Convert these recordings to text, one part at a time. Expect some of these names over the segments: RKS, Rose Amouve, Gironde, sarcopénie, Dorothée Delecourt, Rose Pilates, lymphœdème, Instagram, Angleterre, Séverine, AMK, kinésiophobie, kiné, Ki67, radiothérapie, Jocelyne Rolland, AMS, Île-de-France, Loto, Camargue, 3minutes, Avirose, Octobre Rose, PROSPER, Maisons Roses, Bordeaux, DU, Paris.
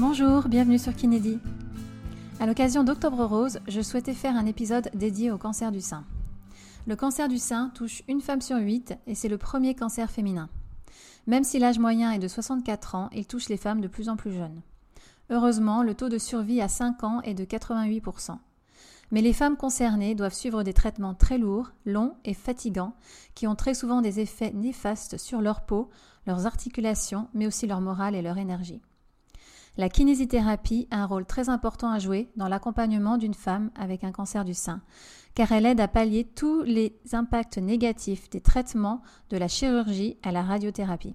Bonjour, bienvenue sur Kinédi. À l'occasion d'Octobre Rose, je souhaitais faire un épisode dédié au cancer du sein. Le cancer du sein touche une femme sur 8 et c'est le premier cancer féminin. Même si l'âge moyen est de 64 ans, il touche les femmes de plus en plus jeunes. Heureusement, le taux de survie à 5 ans est de 88%. Mais les femmes concernées doivent suivre des traitements très lourds, longs et fatigants, qui ont très souvent des effets néfastes sur leur peau, leurs articulations, mais aussi leur morale et leur énergie. La kinésithérapie a un rôle très important à jouer dans l'accompagnement d'une femme avec un cancer du sein, car elle aide à pallier tous les impacts négatifs des traitements, de la chirurgie à la radiothérapie.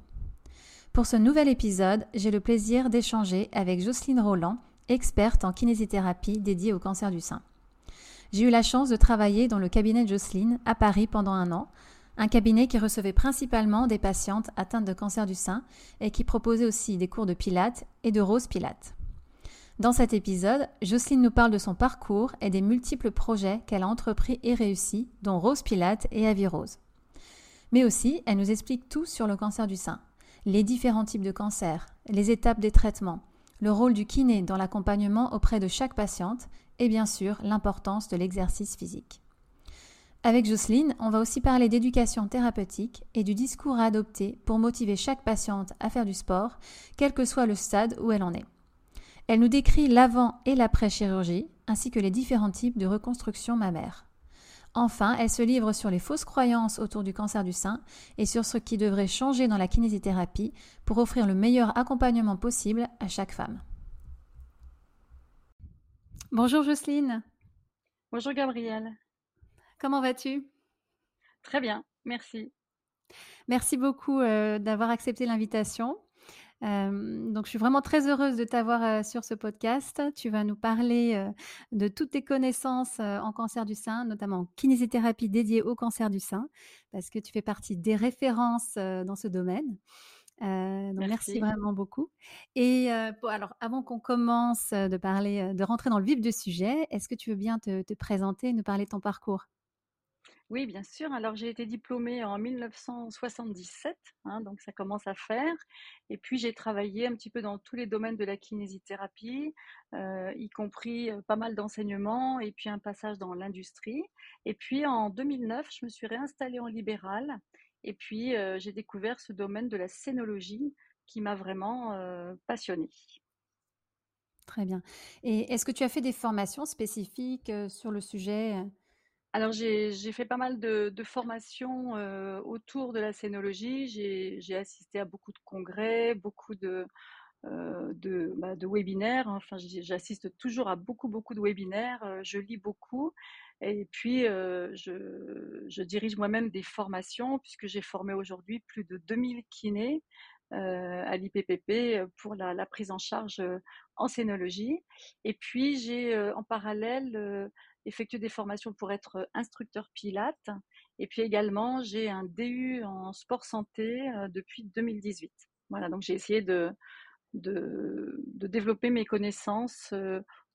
Pour ce nouvel épisode, j'ai le plaisir d'échanger avec Jocelyne Rolland, experte en kinésithérapie dédiée au cancer du sein. J'ai eu la chance de travailler dans le cabinet de Jocelyne à Paris pendant un an, un cabinet qui recevait principalement des patientes atteintes de cancer du sein et qui proposait aussi des cours de Pilates et de Rose Pilates. Dans cet épisode, Jocelyne nous parle de son parcours et des multiples projets qu'elle a entrepris et réussis, dont Rose Pilates et Avirose. Mais aussi, elle nous explique tout sur le cancer du sein, les différents types de cancers, les étapes des traitements, le rôle du kiné dans l'accompagnement auprès de chaque patiente et bien sûr l'importance de l'exercice physique. Avec Jocelyne, on va aussi parler d'éducation thérapeutique et du discours à adopter pour motiver chaque patiente à faire du sport, quel que soit le stade où elle en est. Elle nous décrit l'avant et l'après-chirurgie, ainsi que les différents types de reconstruction mammaire. Enfin, elle se livre sur les fausses croyances autour du cancer du sein et sur ce qui devrait changer dans la kinésithérapie pour offrir le meilleur accompagnement possible à chaque femme. Bonjour Jocelyne. Bonjour Gabrielle. Comment vas-tu ? Très bien, merci. Merci beaucoup d'avoir accepté l'invitation. Donc, je suis vraiment très heureuse de t'avoir sur ce podcast. Tu vas nous parler de toutes tes connaissances en cancer du sein, notamment en kinésithérapie dédiée au cancer du sein, parce que tu fais partie des références dans ce domaine. Donc merci vraiment beaucoup. Et alors, avant qu'on commence de rentrer dans le vif du sujet, est-ce que tu veux bien te présenter et nous parler de ton parcours ? Oui, bien sûr. Alors, j'ai été diplômée en 1977, donc ça commence à faire. Et puis, j'ai travaillé un petit peu dans tous les domaines de la kinésithérapie, y compris pas mal d'enseignements et puis un passage dans l'industrie. Et puis, en 2009, je me suis réinstallée en libéral. Et puis, j'ai découvert ce domaine de la scénologie qui m'a vraiment passionnée. Très bien. Et est-ce que tu as fait des formations spécifiques sur le sujet ? Alors, j'ai fait pas mal de formations autour de la scénologie. J'ai assisté à beaucoup de congrès, beaucoup de webinaires. Enfin, j'assiste toujours à beaucoup de webinaires. Je lis beaucoup. Et puis, je dirige moi-même des formations puisque j'ai formé aujourd'hui plus de 2000 kinés à l'IPPP pour la prise en charge en scénologie. Et puis, j'ai en parallèle... effectuer des formations pour être instructeur Pilates. Et puis également, j'ai un DU en sport santé depuis 2018. Voilà, donc j'ai essayé de développer mes connaissances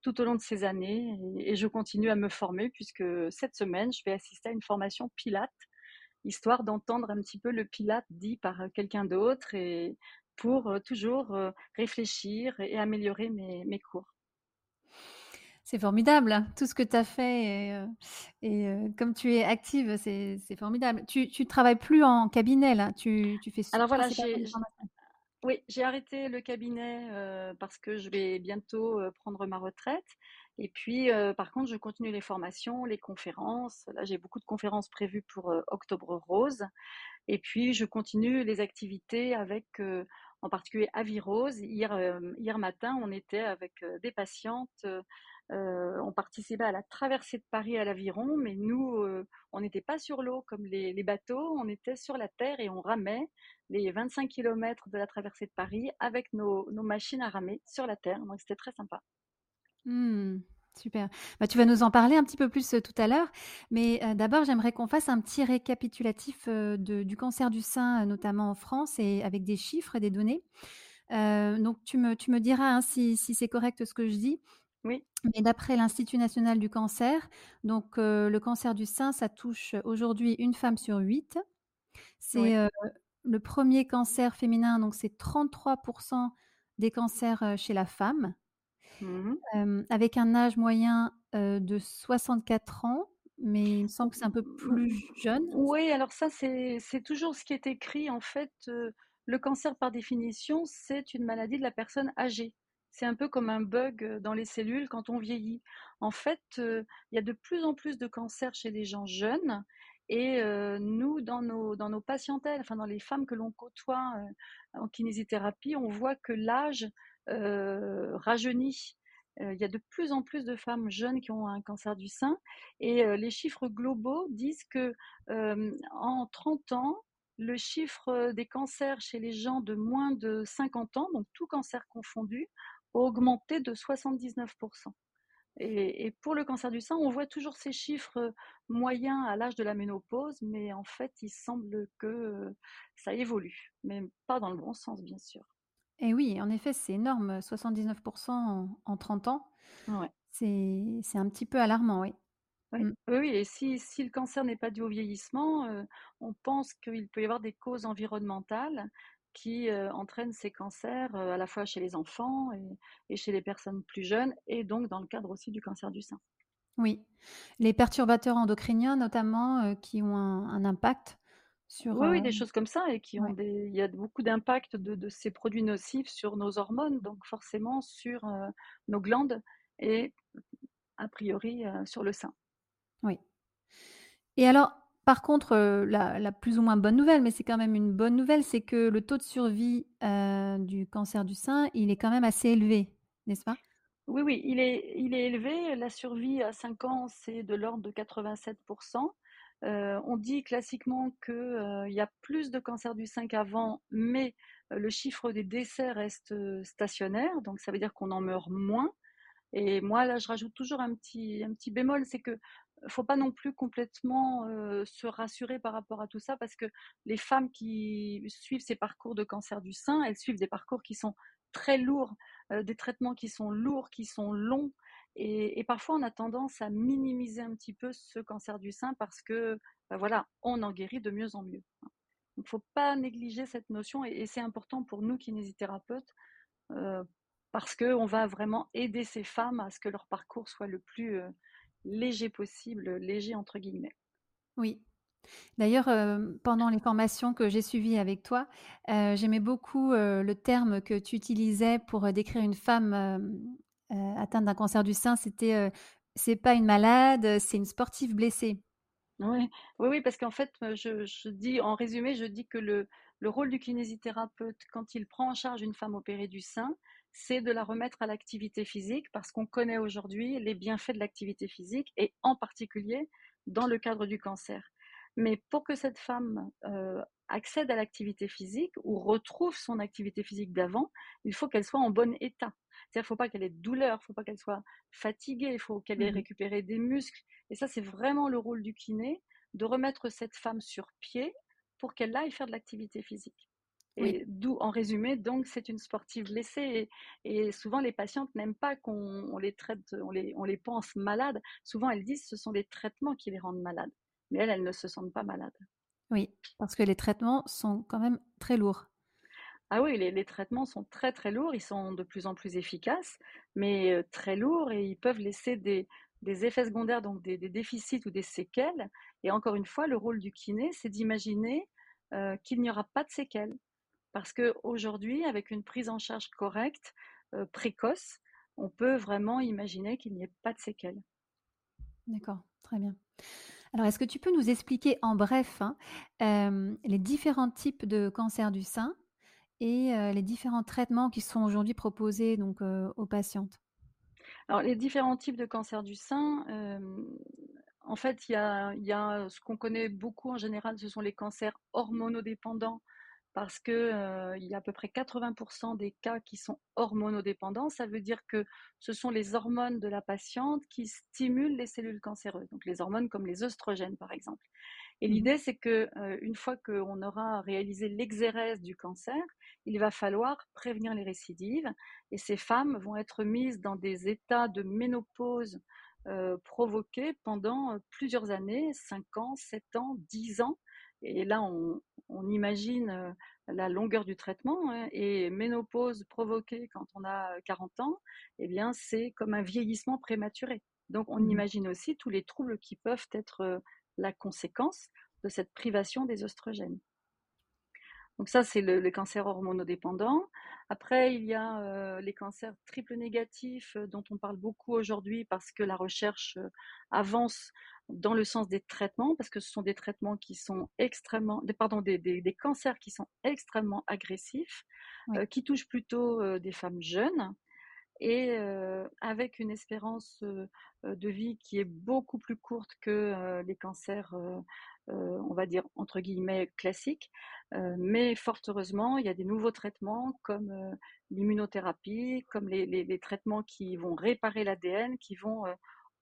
tout au long de ces années. Et je continue à me former puisque cette semaine, je vais assister à une formation Pilates, histoire d'entendre un petit peu le Pilate dit par quelqu'un d'autre et pour toujours réfléchir et améliorer mes cours. C'est formidable, tout ce que tu as fait et comme tu es active, c'est formidable. Tu travailles plus en cabinet là, tu fais. Alors voilà, j'ai arrêté le cabinet parce que je vais bientôt prendre ma retraite. Et puis, par contre, je continue les formations, les conférences. Là, j'ai beaucoup de conférences prévues pour Octobre Rose. Et puis, je continue les activités avec, en particulier, Avirose. Hier matin, on était avec des patientes. On participait à la traversée de Paris à l'aviron, mais nous, on n'était pas sur l'eau comme les bateaux, on était sur la terre et on ramait les 25 km de la traversée de Paris avec nos machines à ramer sur la terre. Donc, c'était très sympa. Super. Bah, tu vas nous en parler un petit peu plus tout à l'heure, mais d'abord, j'aimerais qu'on fasse un petit récapitulatif du cancer du sein, notamment en France, et avec des chiffres et des données. Donc, tu me diras si c'est correct ce que je dis. Oui. Mais d'après l'Institut national du cancer, donc le cancer du sein, ça touche aujourd'hui une femme sur 8. C'est le premier cancer féminin, donc c'est 33% des cancers chez la femme, avec un âge moyen de 64 ans. Mais il me semble que c'est un peu plus jeune. Oui, alors ça, c'est toujours ce qui est écrit. En fait, le cancer, par définition, c'est une maladie de la personne âgée. C'est un peu comme un bug dans les cellules quand on vieillit. En fait, il y a de plus en plus de cancers chez les gens jeunes. Et nous, dans nos patientèles, enfin dans les femmes que l'on côtoie en kinésithérapie, on voit que l'âge rajeunit. Il y a de plus en plus de femmes jeunes qui ont un cancer du sein et les chiffres globaux disent que en 30 ans, le chiffre des cancers chez les gens de moins de 50 ans, donc tout cancer confondu, a augmenté de 79%. Et pour le cancer du sein, on voit toujours ces chiffres moyens à l'âge de la ménopause, mais en fait, il semble que ça évolue, mais pas dans le bon sens, bien sûr. Et oui, en effet, c'est énorme, 79% en 30 ans. Ouais. C'est un petit peu alarmant, oui. Oui, oui, et si le cancer n'est pas dû au vieillissement, on pense qu'il peut y avoir des causes environnementales qui entraînent ces cancers à la fois chez les enfants et chez les personnes plus jeunes, et donc dans le cadre aussi du cancer du sein. Oui, les perturbateurs endocriniens notamment qui ont un impact. Oui, oui, des choses comme ça, et qui ont il y a beaucoup d'impact de ces produits nocifs sur nos hormones, donc forcément sur nos glandes et a priori sur le sein. Oui. Et alors, par contre, la plus ou moins bonne nouvelle, mais c'est quand même une bonne nouvelle, c'est que le taux de survie du cancer du sein, il est quand même assez élevé, n'est-ce pas ? Oui, oui, il est élevé. La survie à 5 ans, c'est de l'ordre de 87%. On dit classiquement qu'il y a plus de cancers du sein qu'avant, mais le chiffre des décès reste stationnaire, donc ça veut dire qu'on en meurt moins. Et moi, là, je rajoute toujours un petit bémol, c'est que faut pas non plus complètement se rassurer par rapport à tout ça, parce que les femmes qui suivent ces parcours de cancer du sein, elles suivent des parcours qui sont très lourds, des traitements qui sont lourds, qui sont longs. Et parfois, on a tendance à minimiser un petit peu ce cancer du sein parce que, ben voilà, on en guérit de mieux en mieux. Donc, faut pas négliger cette notion et c'est important pour nous kinésithérapeutes parce que on va vraiment aider ces femmes à ce que leur parcours soit le plus léger possible, léger entre guillemets. Oui. D'ailleurs, pendant les formations que j'ai suivies avec toi, j'aimais beaucoup le terme que tu utilisais pour décrire une femme atteinte d'un cancer du sein, c'était c'est pas une malade, c'est une sportive blessée. Oui, oui, oui, parce qu'en fait, je dis, en résumé, je dis que le rôle du kinésithérapeute, quand il prend en charge une femme opérée du sein, c'est de la remettre à l'activité physique, parce qu'on connaît aujourd'hui les bienfaits de l'activité physique, et en particulier dans le cadre du cancer. Mais pour que cette femme accède à l'activité physique ou retrouve son activité physique d'avant, il faut qu'elle soit en bon état. C'est-à-dire qu'il ne faut pas qu'elle ait de douleur, il ne faut pas qu'elle soit fatiguée, il faut qu'elle ait récupéré des muscles. Et ça, c'est vraiment le rôle du kiné, de remettre cette femme sur pied pour qu'elle aille faire de l'activité physique. Et oui. D'où, en résumé, donc, c'est une sportive blessée. Et souvent, les patientes n'aiment pas qu'on les traite, on les pense malades. Souvent, elles disent que ce sont les traitements qui les rendent malades. Mais elles ne se sentent pas malades. Oui, parce que les traitements sont quand même très lourds. Ah oui, les traitements sont très très lourds, ils sont de plus en plus efficaces, mais très lourds et ils peuvent laisser des effets secondaires, donc des déficits ou des séquelles. Et encore une fois, le rôle du kiné, c'est d'imaginer qu'il n'y aura pas de séquelles. Parce qu'aujourd'hui, avec une prise en charge correcte, précoce, on peut vraiment imaginer qu'il n'y ait pas de séquelles. D'accord, très bien. Alors, est-ce que tu peux nous expliquer en bref les différents types de cancers du sein et les différents traitements qui sont aujourd'hui proposés donc, aux patientes ? Alors, les différents types de cancers du sein, en fait, il y a ce qu'on connaît beaucoup en général, ce sont les cancers hormonodépendants, parce qu'il y a à peu près 80% des cas qui sont hormonodépendants. Ça veut dire que ce sont les hormones de la patiente qui stimulent les cellules cancéreuses, donc les hormones comme les œstrogènes par exemple. Et l'idée, c'est qu'une fois qu'on aura réalisé l'exérèse du cancer, il va falloir prévenir les récidives. Et ces femmes vont être mises dans des états de ménopause provoqué pendant plusieurs années, 5 ans, 7 ans, 10 ans. Et là, on imagine la longueur du traitement, hein, et ménopause provoquée quand on a 40 ans, eh bien, c'est comme un vieillissement prématuré. Donc, on imagine aussi tous les troubles qui peuvent être la conséquence de cette privation des oestrogènes. Donc ça, c'est le cancer hormonodépendant. Après, il y a les cancers triple négatifs dont on parle beaucoup aujourd'hui parce que la recherche avance dans le sens des traitements, parce que ce sont des traitements qui sont extrêmement, des cancers qui sont extrêmement agressifs, oui, qui touchent plutôt des femmes jeunes et avec une espérance de vie qui est beaucoup plus courte que les cancers on va dire entre guillemets classiques, mais fort heureusement il y a des nouveaux traitements comme l'immunothérapie, comme les traitements qui vont réparer l'ADN, qui vont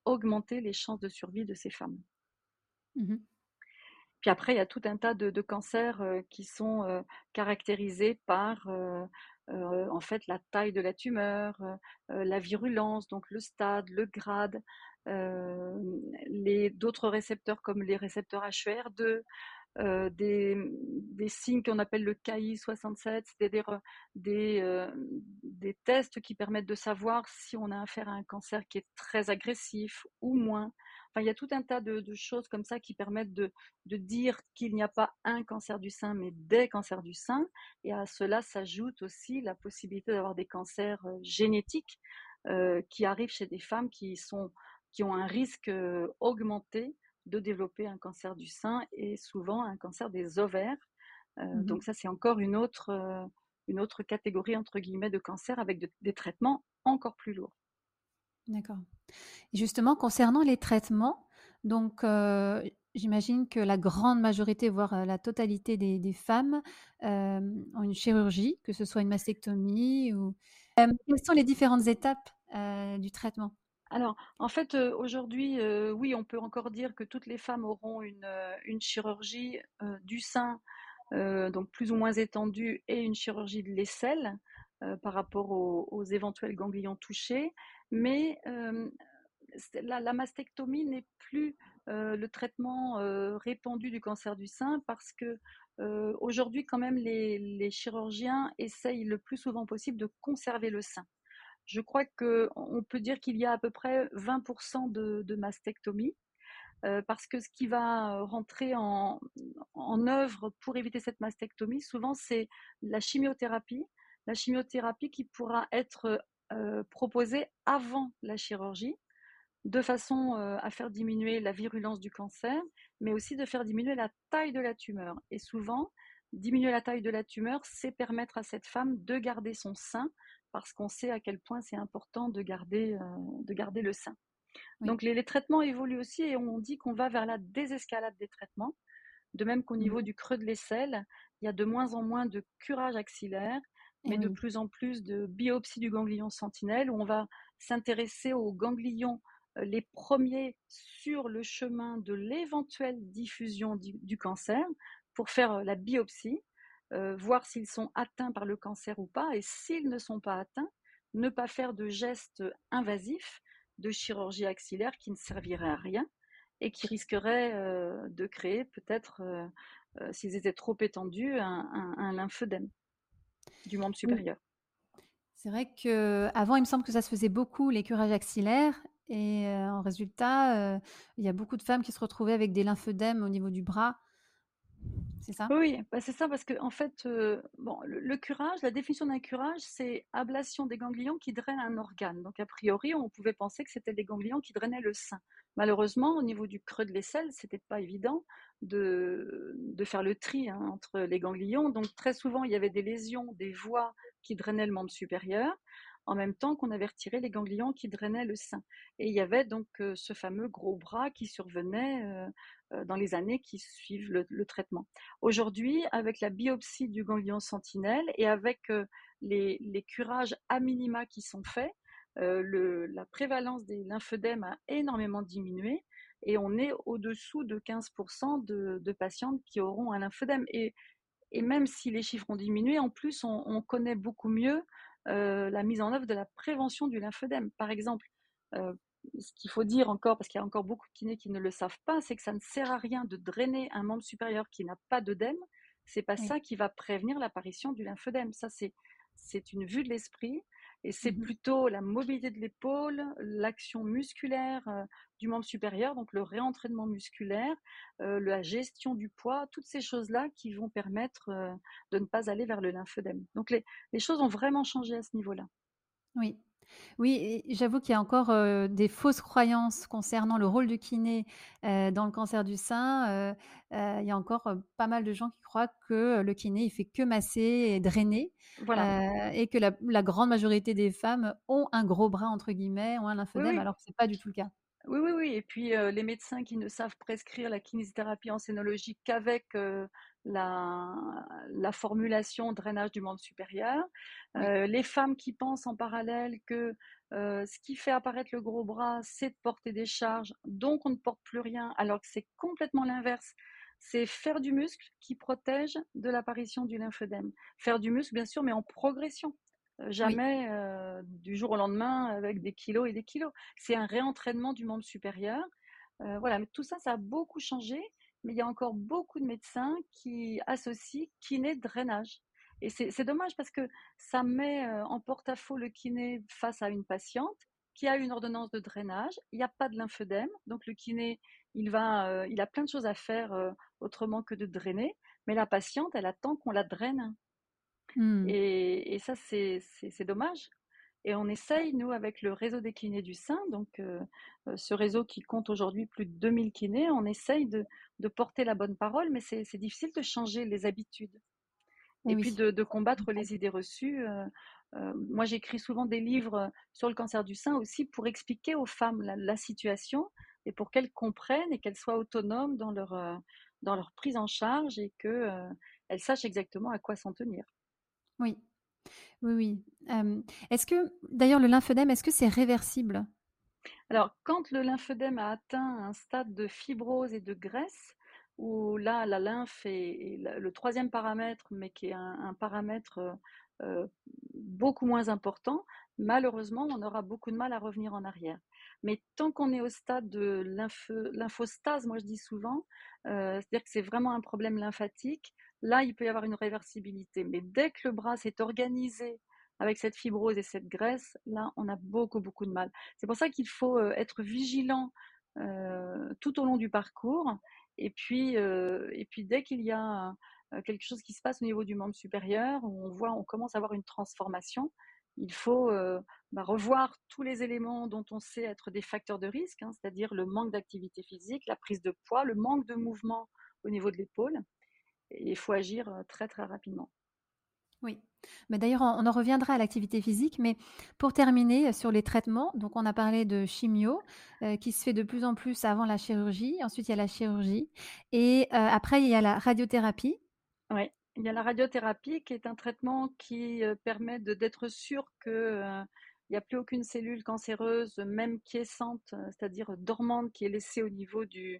augmenter les chances de survie de ces femmes. Mmh. Puis après il y a tout un tas de cancers qui sont caractérisés par en fait la taille de la tumeur, la virulence, donc le stade, le grade, d'autres récepteurs comme les récepteurs HER2, des signes qu'on appelle le KI67, c'est-à-dire des tests qui permettent de savoir si on a affaire à un cancer qui est très agressif ou moins. Enfin, il y a tout un tas de choses comme ça qui permettent de dire qu'il n'y a pas un cancer du sein, mais des cancers du sein. Et à cela s'ajoute aussi la possibilité d'avoir des cancers génétiques qui arrivent chez des femmes qui ont un risque augmenté de développer un cancer du sein et souvent un cancer des ovaires. Donc ça, c'est encore une autre catégorie, entre guillemets, de cancer avec des traitements encore plus lourds. D'accord. Justement, concernant les traitements, donc j'imagine que la grande majorité, voire la totalité des femmes ont une chirurgie, que ce soit une mastectomie ou... quelles sont les différentes étapes du traitement ? Alors, en fait, aujourd'hui, oui, on peut encore dire que toutes les femmes auront une chirurgie du sein, donc plus ou moins étendue, et une chirurgie de l'aisselle par rapport aux éventuels ganglions touchés. Mais la mastectomie n'est plus le traitement répandu du cancer du sein parce que aujourd'hui, quand même, les chirurgiens essayent le plus souvent possible de conserver le sein. Je crois qu'on peut dire qu'il y a à peu près 20% de mastectomie, parce que ce qui va rentrer en œuvre pour éviter cette mastectomie, souvent c'est la chimiothérapie qui pourra être proposée avant la chirurgie, de façon à faire diminuer la virulence du cancer, mais aussi de faire diminuer la taille de la tumeur. Et souvent, diminuer la taille de la tumeur, c'est permettre à cette femme de garder son sein, parce qu'on sait à quel point c'est important de garder le sein. Oui. Donc les traitements évoluent aussi et on dit qu'on va vers la désescalade des traitements, de même qu'au niveau du creux de l'aisselle, il y a de moins en moins de curage axillaire, mais de plus en plus de biopsie du ganglion sentinelle, où on va s'intéresser aux ganglions les premiers sur le chemin de l'éventuelle diffusion du cancer pour faire la biopsie, voir s'ils sont atteints par le cancer ou pas, et s'ils ne sont pas atteints, ne pas faire de gestes invasifs de chirurgie axillaire qui ne servirait à rien et qui risquerait de créer peut-être, s'ils étaient trop étendus, un lymphœdème du membre supérieur. C'est vrai qu'avant, il me semble que ça se faisait beaucoup, les curages axillaires, et en résultat, il y a beaucoup de femmes qui se retrouvaient avec des lymphœdèmes au niveau du bras. C'est ça ? Oui, bah c'est ça parce que en fait, le curage, la définition d'un curage, c'est ablation des ganglions qui drainent un organe. Donc a priori, on pouvait penser que c'était les ganglions qui drainaient le sein. Malheureusement, au niveau du creux de l'aisselle, c'était pas évident de faire le tri entre les ganglions. Donc très souvent, il y avait des lésions, des voies qui drainaient le membre supérieur, en même temps qu'on avait retiré les ganglions qui drainaient le sein. Et il y avait donc ce fameux gros bras qui survenait dans les années qui suivent le traitement. Aujourd'hui, avec la biopsie du ganglion sentinelle et avec les curages à minima qui sont faits, la prévalence des lymphœdèmes a énormément diminué et on est au-dessous de 15% de patientes qui auront un lymphœdème. Et même si les chiffres ont diminué, en plus, on connaît beaucoup mieux la mise en œuvre de la prévention du lymphœdème. Par exemple, ce qu'il faut dire encore, parce qu'il y a encore beaucoup de kinés qui ne le savent pas, c'est que ça ne sert à rien de drainer un membre supérieur qui n'a pas d'œdème. C'est pas ça qui va prévenir l'apparition du lymphœdème. Ça, c'est une vue de l'esprit. Et c'est plutôt la mobilité de l'épaule, l'action musculaire du membre supérieur, donc le réentraînement musculaire, la gestion du poids, toutes ces choses-là qui vont permettre de ne pas aller vers le lymphœdème. Donc les choses ont vraiment changé à ce niveau-là. Oui. Oui, j'avoue qu'il y a encore des fausses croyances concernant le rôle du kiné dans le cancer du sein. Il y a encore pas mal de gens qui croient que le kiné, il fait que masser et drainer. Voilà. Et que la grande majorité des femmes ont un gros bras, entre guillemets, ont un lymphœdème, alors que ce n'est pas du tout le cas. Oui, oui, oui. Et puis, les médecins qui ne savent prescrire la kinésithérapie en sénologie qu'avec la formulation drainage du membre supérieur. Les femmes qui pensent en parallèle que ce qui fait apparaître le gros bras, c'est de porter des charges, donc on ne porte plus rien, alors que c'est complètement l'inverse. C'est faire du muscle qui protège de l'apparition du lymphœdème. Faire du muscle, bien sûr, mais en progression. Jamais du jour au lendemain avec des kilos et des kilos. C'est un réentraînement du membre supérieur. Voilà, mais tout ça, ça a beaucoup changé, mais il y a encore beaucoup de médecins qui associent kiné-drainage. Et c'est dommage parce que ça met en porte-à-faux le kiné face à une patiente qui a une ordonnance de drainage. Il n'y a pas de lymphœdème, donc le kiné, il a plein de choses à faire autrement que de drainer, mais la patiente, elle attend qu'on la draine. Et ça, c'est dommage. Et on essaye, nous, avec le réseau des kinés du sein, donc ce réseau qui compte aujourd'hui plus de 2000 kinés, on essaye de porter la bonne parole, mais c'est difficile de changer les habitudes. Et puis de combattre les idées reçues. Moi, j'écris souvent des livres sur le cancer du sein aussi pour expliquer aux femmes la situation et pour qu'elles comprennent et qu'elles soient autonomes dans leur prise en charge et qu'elles sachent exactement à quoi s'en tenir. Oui, oui, oui. Est-ce que, d'ailleurs, le lymphœdème, est-ce que c'est réversible? Alors, quand le lymphœdème a atteint un stade de fibrose et de graisse, où là, la lymphe est le troisième paramètre, mais qui est un paramètre beaucoup moins important, malheureusement, on aura beaucoup de mal à revenir en arrière. Mais tant qu'on est au stade de lymphostase, moi je dis souvent, c'est-à-dire que c'est vraiment un problème lymphatique, là, il peut y avoir une réversibilité. Mais dès que le bras s'est organisé avec cette fibrose et cette graisse, là, on a beaucoup, beaucoup de mal. C'est pour ça qu'il faut être vigilant tout au long du parcours. Et puis dès qu'il y a quelque chose qui se passe au niveau du membre supérieur, où on commence à avoir une transformation, il faut revoir tous les éléments dont on sait être des facteurs de risque, c'est-à-dire le manque d'activité physique, la prise de poids, le manque de mouvement au niveau de l'épaule. Et il faut agir très, très rapidement. Oui. Mais d'ailleurs, on en reviendra à l'activité physique. Mais pour terminer sur les traitements, donc on a parlé de chimio qui se fait de plus en plus avant la chirurgie. Ensuite, il y a la chirurgie. Et après, il y a la radiothérapie. Oui, il y a la radiothérapie qui est un traitement qui permet d'être sûr qu'il n'y a plus aucune cellule cancéreuse, même quiescente, c'est-à-dire dormante, qui est laissée au niveau du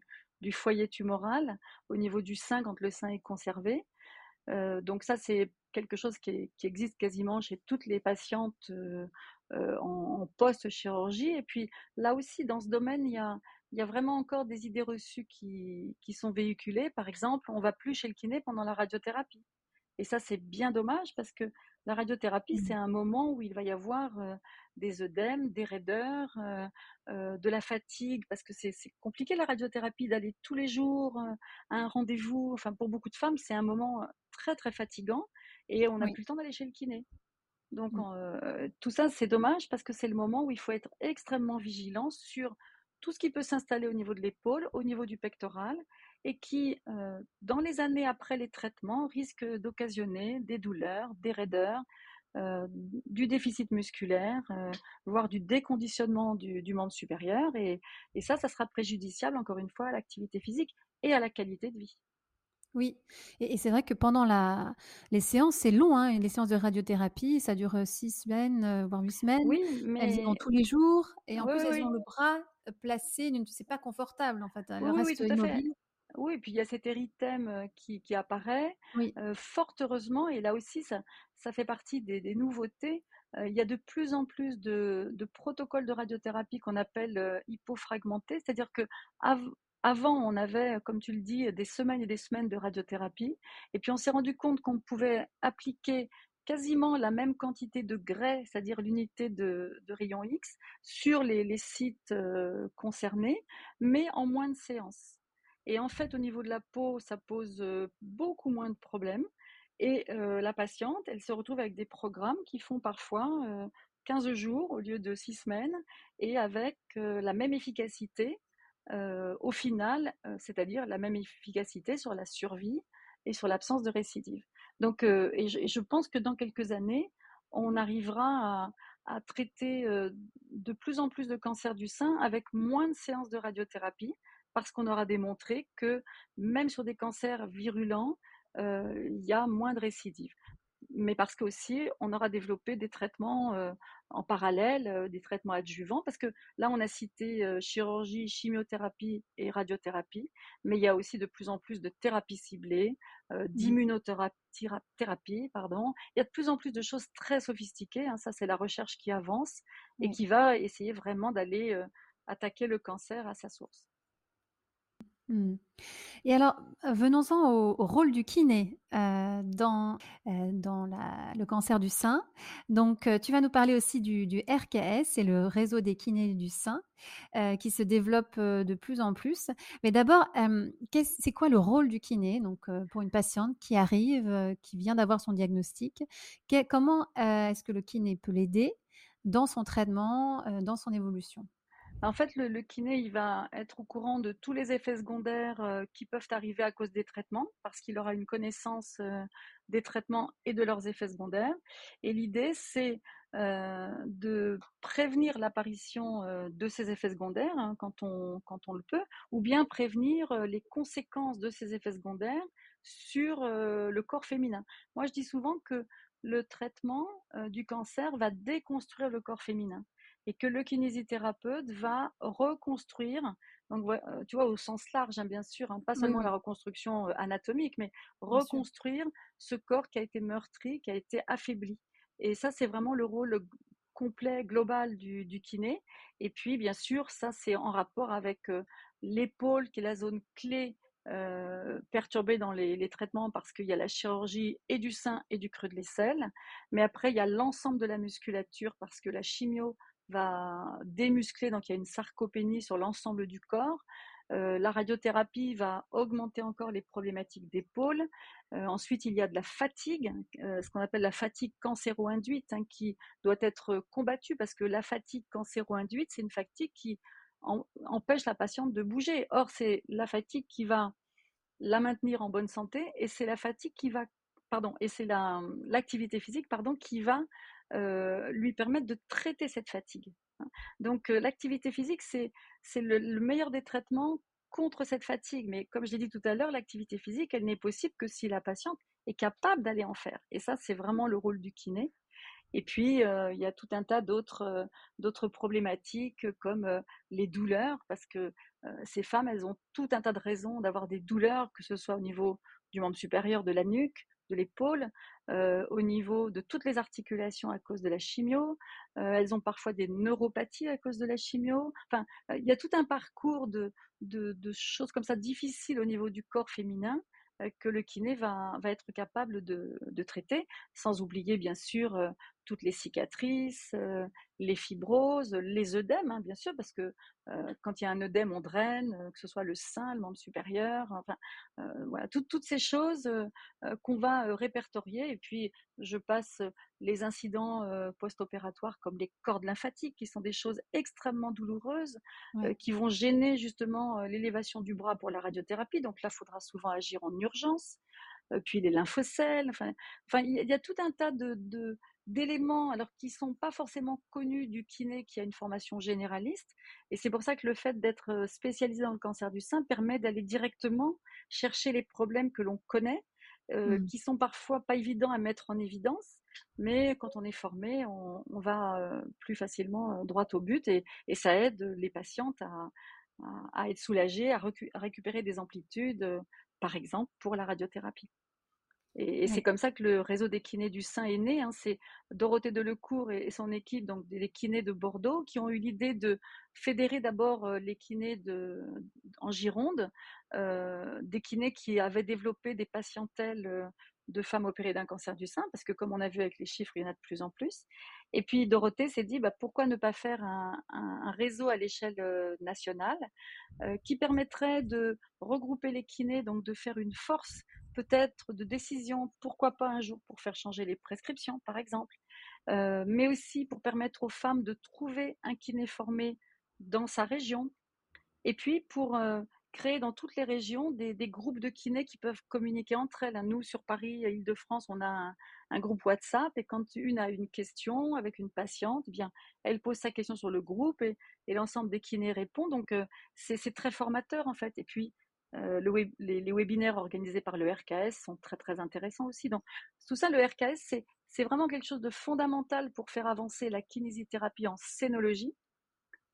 foyer tumoral, au niveau du sein quand le sein est conservé. Donc ça, c'est quelque chose qui existe quasiment chez toutes les patientes en post-chirurgie. Et puis là aussi, dans ce domaine, il y a vraiment encore des idées reçues qui sont véhiculées. Par exemple, on ne va plus chez le kiné pendant la radiothérapie. Et ça, c'est bien dommage parce que la radiothérapie, c'est un moment où il va y avoir des œdèmes, des raideurs, de la fatigue, parce que c'est compliqué la radiothérapie d'aller tous les jours à un rendez-vous. Enfin, pour beaucoup de femmes, c'est un moment très, très fatigant et on n'a plus le temps d'aller chez le kiné. Donc, tout ça, c'est dommage parce que c'est le moment où il faut être extrêmement vigilant sur tout ce qui peut s'installer au niveau de l'épaule, au niveau du pectoral, et qui, dans les années après les traitements, risque d'occasionner des douleurs, des raideurs, du déficit musculaire, voire du déconditionnement du membre supérieur. Et ça sera préjudiciable, encore une fois, à l'activité physique et à la qualité de vie. Oui, et c'est vrai que pendant les séances, c'est long, hein, les séances de radiothérapie, ça dure 6 semaines, voire 8 semaines. Oui, mais... Elles y vont tous les jours, et en plus, elles ont le bras placé, c'est pas confortable, en fait. Elles restent immobiles. Oui, et puis il y a cet érythème qui apparaît, oui. Fort heureusement, et là aussi ça fait partie des nouveautés. Il y a de plus en plus de protocoles de radiothérapie qu'on appelle hypofragmentés, c'est-à-dire que avant, on avait, comme tu le dis, des semaines et des semaines de radiothérapie, et puis on s'est rendu compte qu'on pouvait appliquer quasiment la même quantité de grès, c'est-à-dire l'unité de rayon X, sur les sites concernés, mais en moins de séances. Et en fait, au niveau de la peau, ça pose beaucoup moins de problèmes. Et la patiente, elle se retrouve avec des programmes qui font parfois 15 jours au lieu de 6 semaines, et avec la même efficacité au final, c'est-à-dire la même efficacité sur la survie et sur l'absence de récidive. Donc, et je pense que dans quelques années, on arrivera à traiter de plus en plus de cancers du sein avec moins de séances de radiothérapie, parce qu'on aura démontré que même sur des cancers virulents, il y a moins de récidives. Mais parce qu'aussi, on aura développé des traitements en parallèle, des traitements adjuvants, parce que là, on a cité chirurgie, chimiothérapie et radiothérapie, mais il y a aussi de plus en plus de thérapies ciblées, d'immunothérapie, pardon. Il y a de plus en plus de choses très sophistiquées, hein, ça c'est la recherche qui avance et qui va essayer vraiment d'aller attaquer le cancer à sa source. Et alors, venons-en au rôle du kiné dans le cancer du sein. Donc, tu vas nous parler aussi du RKS, c'est le réseau des kinés du sein qui se développe de plus en plus. Mais d'abord, c'est quoi le rôle du kiné donc, pour une patiente qui arrive, qui vient d'avoir son diagnostic? Comment est-ce que le kiné peut l'aider dans son traitement, dans son évolution? En fait, le kiné, il va être au courant de tous les effets secondaires qui peuvent arriver à cause des traitements, parce qu'il aura une connaissance des traitements et de leurs effets secondaires. Et l'idée, c'est de prévenir l'apparition de ces effets secondaires, hein, quand on le peut, ou bien prévenir les conséquences de ces effets secondaires sur le corps féminin. Moi, je dis souvent que le traitement du cancer va déconstruire le corps féminin, et que le kinésithérapeute va reconstruire, donc tu vois, au sens large, hein, bien sûr, hein, pas seulement la reconstruction anatomique, mais reconstruire ce corps qui a été meurtri, qui a été affaibli. Et ça, c'est vraiment le rôle complet, global du kiné. Et puis, bien sûr, ça, c'est en rapport avec l'épaule, qui est la zone clé perturbée dans les traitements, parce qu'il y a la chirurgie et du sein et du creux de l'aisselle. Mais après, il y a l'ensemble de la musculature, parce que la chimio va démuscler, donc il y a une sarcopénie sur l'ensemble du corps. La radiothérapie va augmenter encore les problématiques d'épaule. Ensuite, il y a de la fatigue, ce qu'on appelle la fatigue cancéro-induite, hein, qui doit être combattue, parce que la fatigue cancéro-induite, c'est une fatigue qui empêche la patiente de bouger. Or, c'est la fatigue qui va la maintenir en bonne santé, et c'est la fatigue qui va, l'activité physique, qui va lui permettre de traiter cette fatigue. Donc l'activité physique, c'est le meilleur des traitements contre cette fatigue. Mais comme je l'ai dit tout à l'heure, l'activité physique, elle n'est possible que si la patiente est capable d'aller en faire. Et ça, c'est vraiment le rôle du kiné. Et puis, il y a tout un tas d'autres problématiques, comme les douleurs, parce que ces femmes, elles ont tout un tas de raisons d'avoir des douleurs, que ce soit au niveau du membre supérieur, de la nuque, de l'épaule, au niveau de toutes les articulations à cause de la chimio. Elles ont parfois des neuropathies à cause de la chimio. Enfin, il y a tout un parcours de choses comme ça difficiles au niveau du corps féminin que le kiné va être capable de traiter, sans oublier bien sûr toutes les cicatrices, les fibroses, les œdèmes, hein, bien sûr, parce que quand il y a un œdème, on draine, que ce soit le sein, le membre supérieur, enfin voilà, toutes ces choses qu'on va répertorier. Et puis je passe les incidents post-opératoires, comme les cordes lymphatiques, qui sont des choses extrêmement douloureuses, qui vont gêner justement l'élévation du bras pour la radiothérapie. Donc là, il faudra souvent agir en urgence. Puis les lymphocèles, enfin, il y a tout un tas d'éléments, alors qui ne sont pas forcément connus du kiné qui a une formation généraliste. Et c'est pour ça que le fait d'être spécialisé dans le cancer du sein permet d'aller directement chercher les problèmes que l'on connaît, qui sont parfois pas évidents à mettre en évidence, mais quand on est formé, on va plus facilement droit au but, et ça aide les patientes à à être soulagé, à récupérer des amplitudes, par exemple pour la radiothérapie. Et c'est comme ça que le réseau des kinés du sein est né. Hein. C'est Dorothée Delecourt et son équipe, donc des kinés de Bordeaux, qui ont eu l'idée de fédérer d'abord les kinés en Gironde, des kinés qui avaient développé des patientèles de femmes opérées d'un cancer du sein, parce que comme on a vu avec les chiffres, il y en a de plus en plus. Et puis Dorothée s'est dit, bah, pourquoi ne pas faire un réseau à l'échelle nationale qui permettrait de regrouper les kinés, donc de faire une force peut-être de décision, pourquoi pas un jour pour faire changer les prescriptions par exemple, mais aussi pour permettre aux femmes de trouver un kiné formé dans sa région, et puis pour créer dans toutes les régions des groupes de kinés qui peuvent communiquer entre elles. Nous, sur Paris, à Île-de-France, on a un groupe WhatsApp, et quand une a une question avec une patiente, eh bien, elle pose sa question sur le groupe et l'ensemble des kinés répond. Donc, c'est très formateur, en fait. Et puis, les webinaires organisés par le RKS sont très, très intéressants aussi. Donc, tout ça, le RKS, c'est vraiment quelque chose de fondamental pour faire avancer la kinésithérapie en scénologie.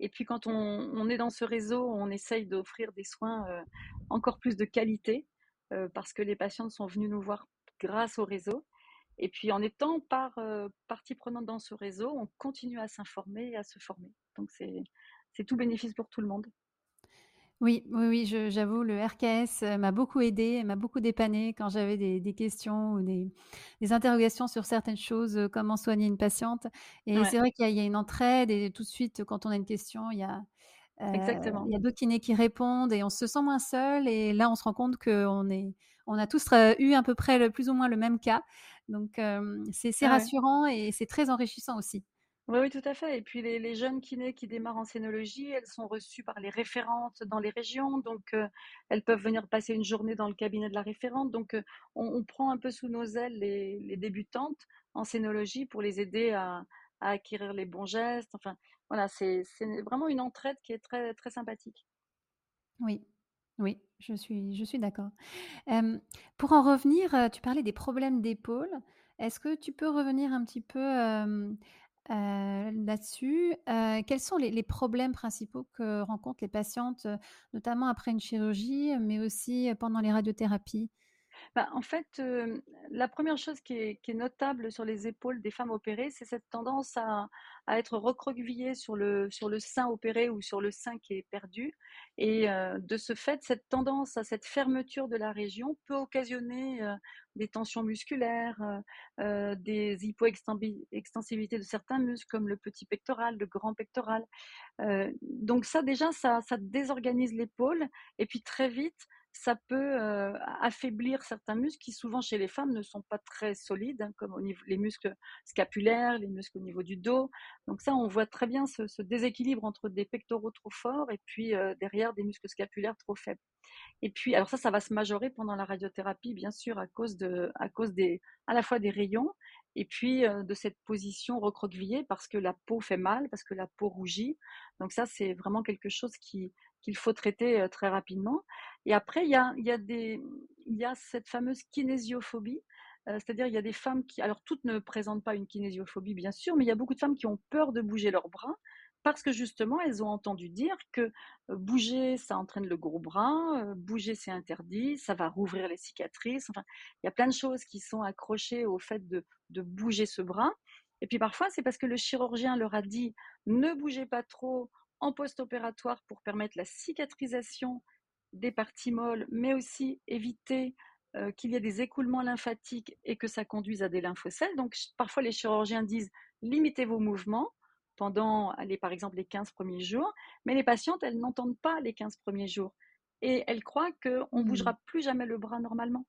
Et puis quand on est dans ce réseau, on essaye d'offrir des soins encore plus de qualité parce que les patientes sont venues nous voir grâce au réseau. Et puis en étant partie prenante dans ce réseau, on continue à s'informer et à se former. Donc c'est tout bénéfice pour tout le monde. Oui, j'avoue, le RKS m'a beaucoup aidée, m'a beaucoup dépannée quand j'avais des questions ou des interrogations sur certaines choses, comment soigner une patiente. Et ouais. C'est vrai qu'il y a une entraide et tout de suite, quand on a une question, il y a d'autres kinés qui répondent et on se sent moins seul. Et là, on se rend compte qu'on a tous eu à peu près plus ou moins le même cas. Donc, c'est rassurant et c'est très enrichissant aussi. Oui, tout à fait. Et puis, les jeunes kinés qui démarrent en scénologie, elles sont reçues par les référentes dans les régions. Donc, elles peuvent venir passer une journée dans le cabinet de la référente. Donc, on prend un peu sous nos ailes les débutantes en scénologie pour les aider à acquérir les bons gestes. Enfin, voilà, c'est vraiment une entraide qui est très, très sympathique. Oui, je suis d'accord. Pour en revenir, tu parlais des problèmes d'épaule. Est-ce que tu peux revenir un petit peu... là-dessus, quels sont les problèmes principaux que rencontrent les patientes, notamment après une chirurgie, mais aussi pendant les radiothérapies? En fait, la première chose qui est notable sur les épaules des femmes opérées, c'est cette tendance à être recroquevillée sur le sein opéré ou sur le sein qui est perdu. Et de ce fait, cette tendance à cette fermeture de la région peut occasionner des tensions musculaires, des hypoextensibilités de certains muscles comme le petit pectoral, le grand pectoral. Donc ça, déjà, ça désorganise l'épaule et puis très vite, ça peut affaiblir certains muscles qui, souvent, chez les femmes, ne sont pas très solides, hein, comme au niveau, les muscles scapulaires, les muscles au niveau du dos. Donc ça, on voit très bien ce déséquilibre entre des pectoraux trop forts et puis derrière des muscles scapulaires trop faibles. Et puis, alors ça va se majorer pendant la radiothérapie, bien sûr, à la fois des rayons et puis de cette position recroquevillée parce que la peau fait mal, parce que la peau rougit. Donc ça, c'est vraiment quelque chose qu'il faut traiter très rapidement. Et après, il y a cette fameuse kinésiophobie, c'est-à-dire il y a des femmes qui... Alors, toutes ne présentent pas une kinésiophobie, bien sûr, mais il y a beaucoup de femmes qui ont peur de bouger leurs bras parce que, justement, elles ont entendu dire que bouger, ça entraîne le gros bras, bouger, c'est interdit, ça va rouvrir les cicatrices. Enfin, il y a plein de choses qui sont accrochées au fait de bouger ce bras. Et puis, parfois, c'est parce que le chirurgien leur a dit « ne bougez pas trop », en post-opératoire pour permettre la cicatrisation des parties molles, mais aussi éviter qu'il y ait des écoulements lymphatiques et que ça conduise à des lymphocytes. Donc parfois les chirurgiens disent limitez vos mouvements pendant par exemple les 15 premiers jours, mais les patientes elles n'entendent pas les 15 premiers jours et elles croient qu'on ne bougera plus jamais le bras normalement.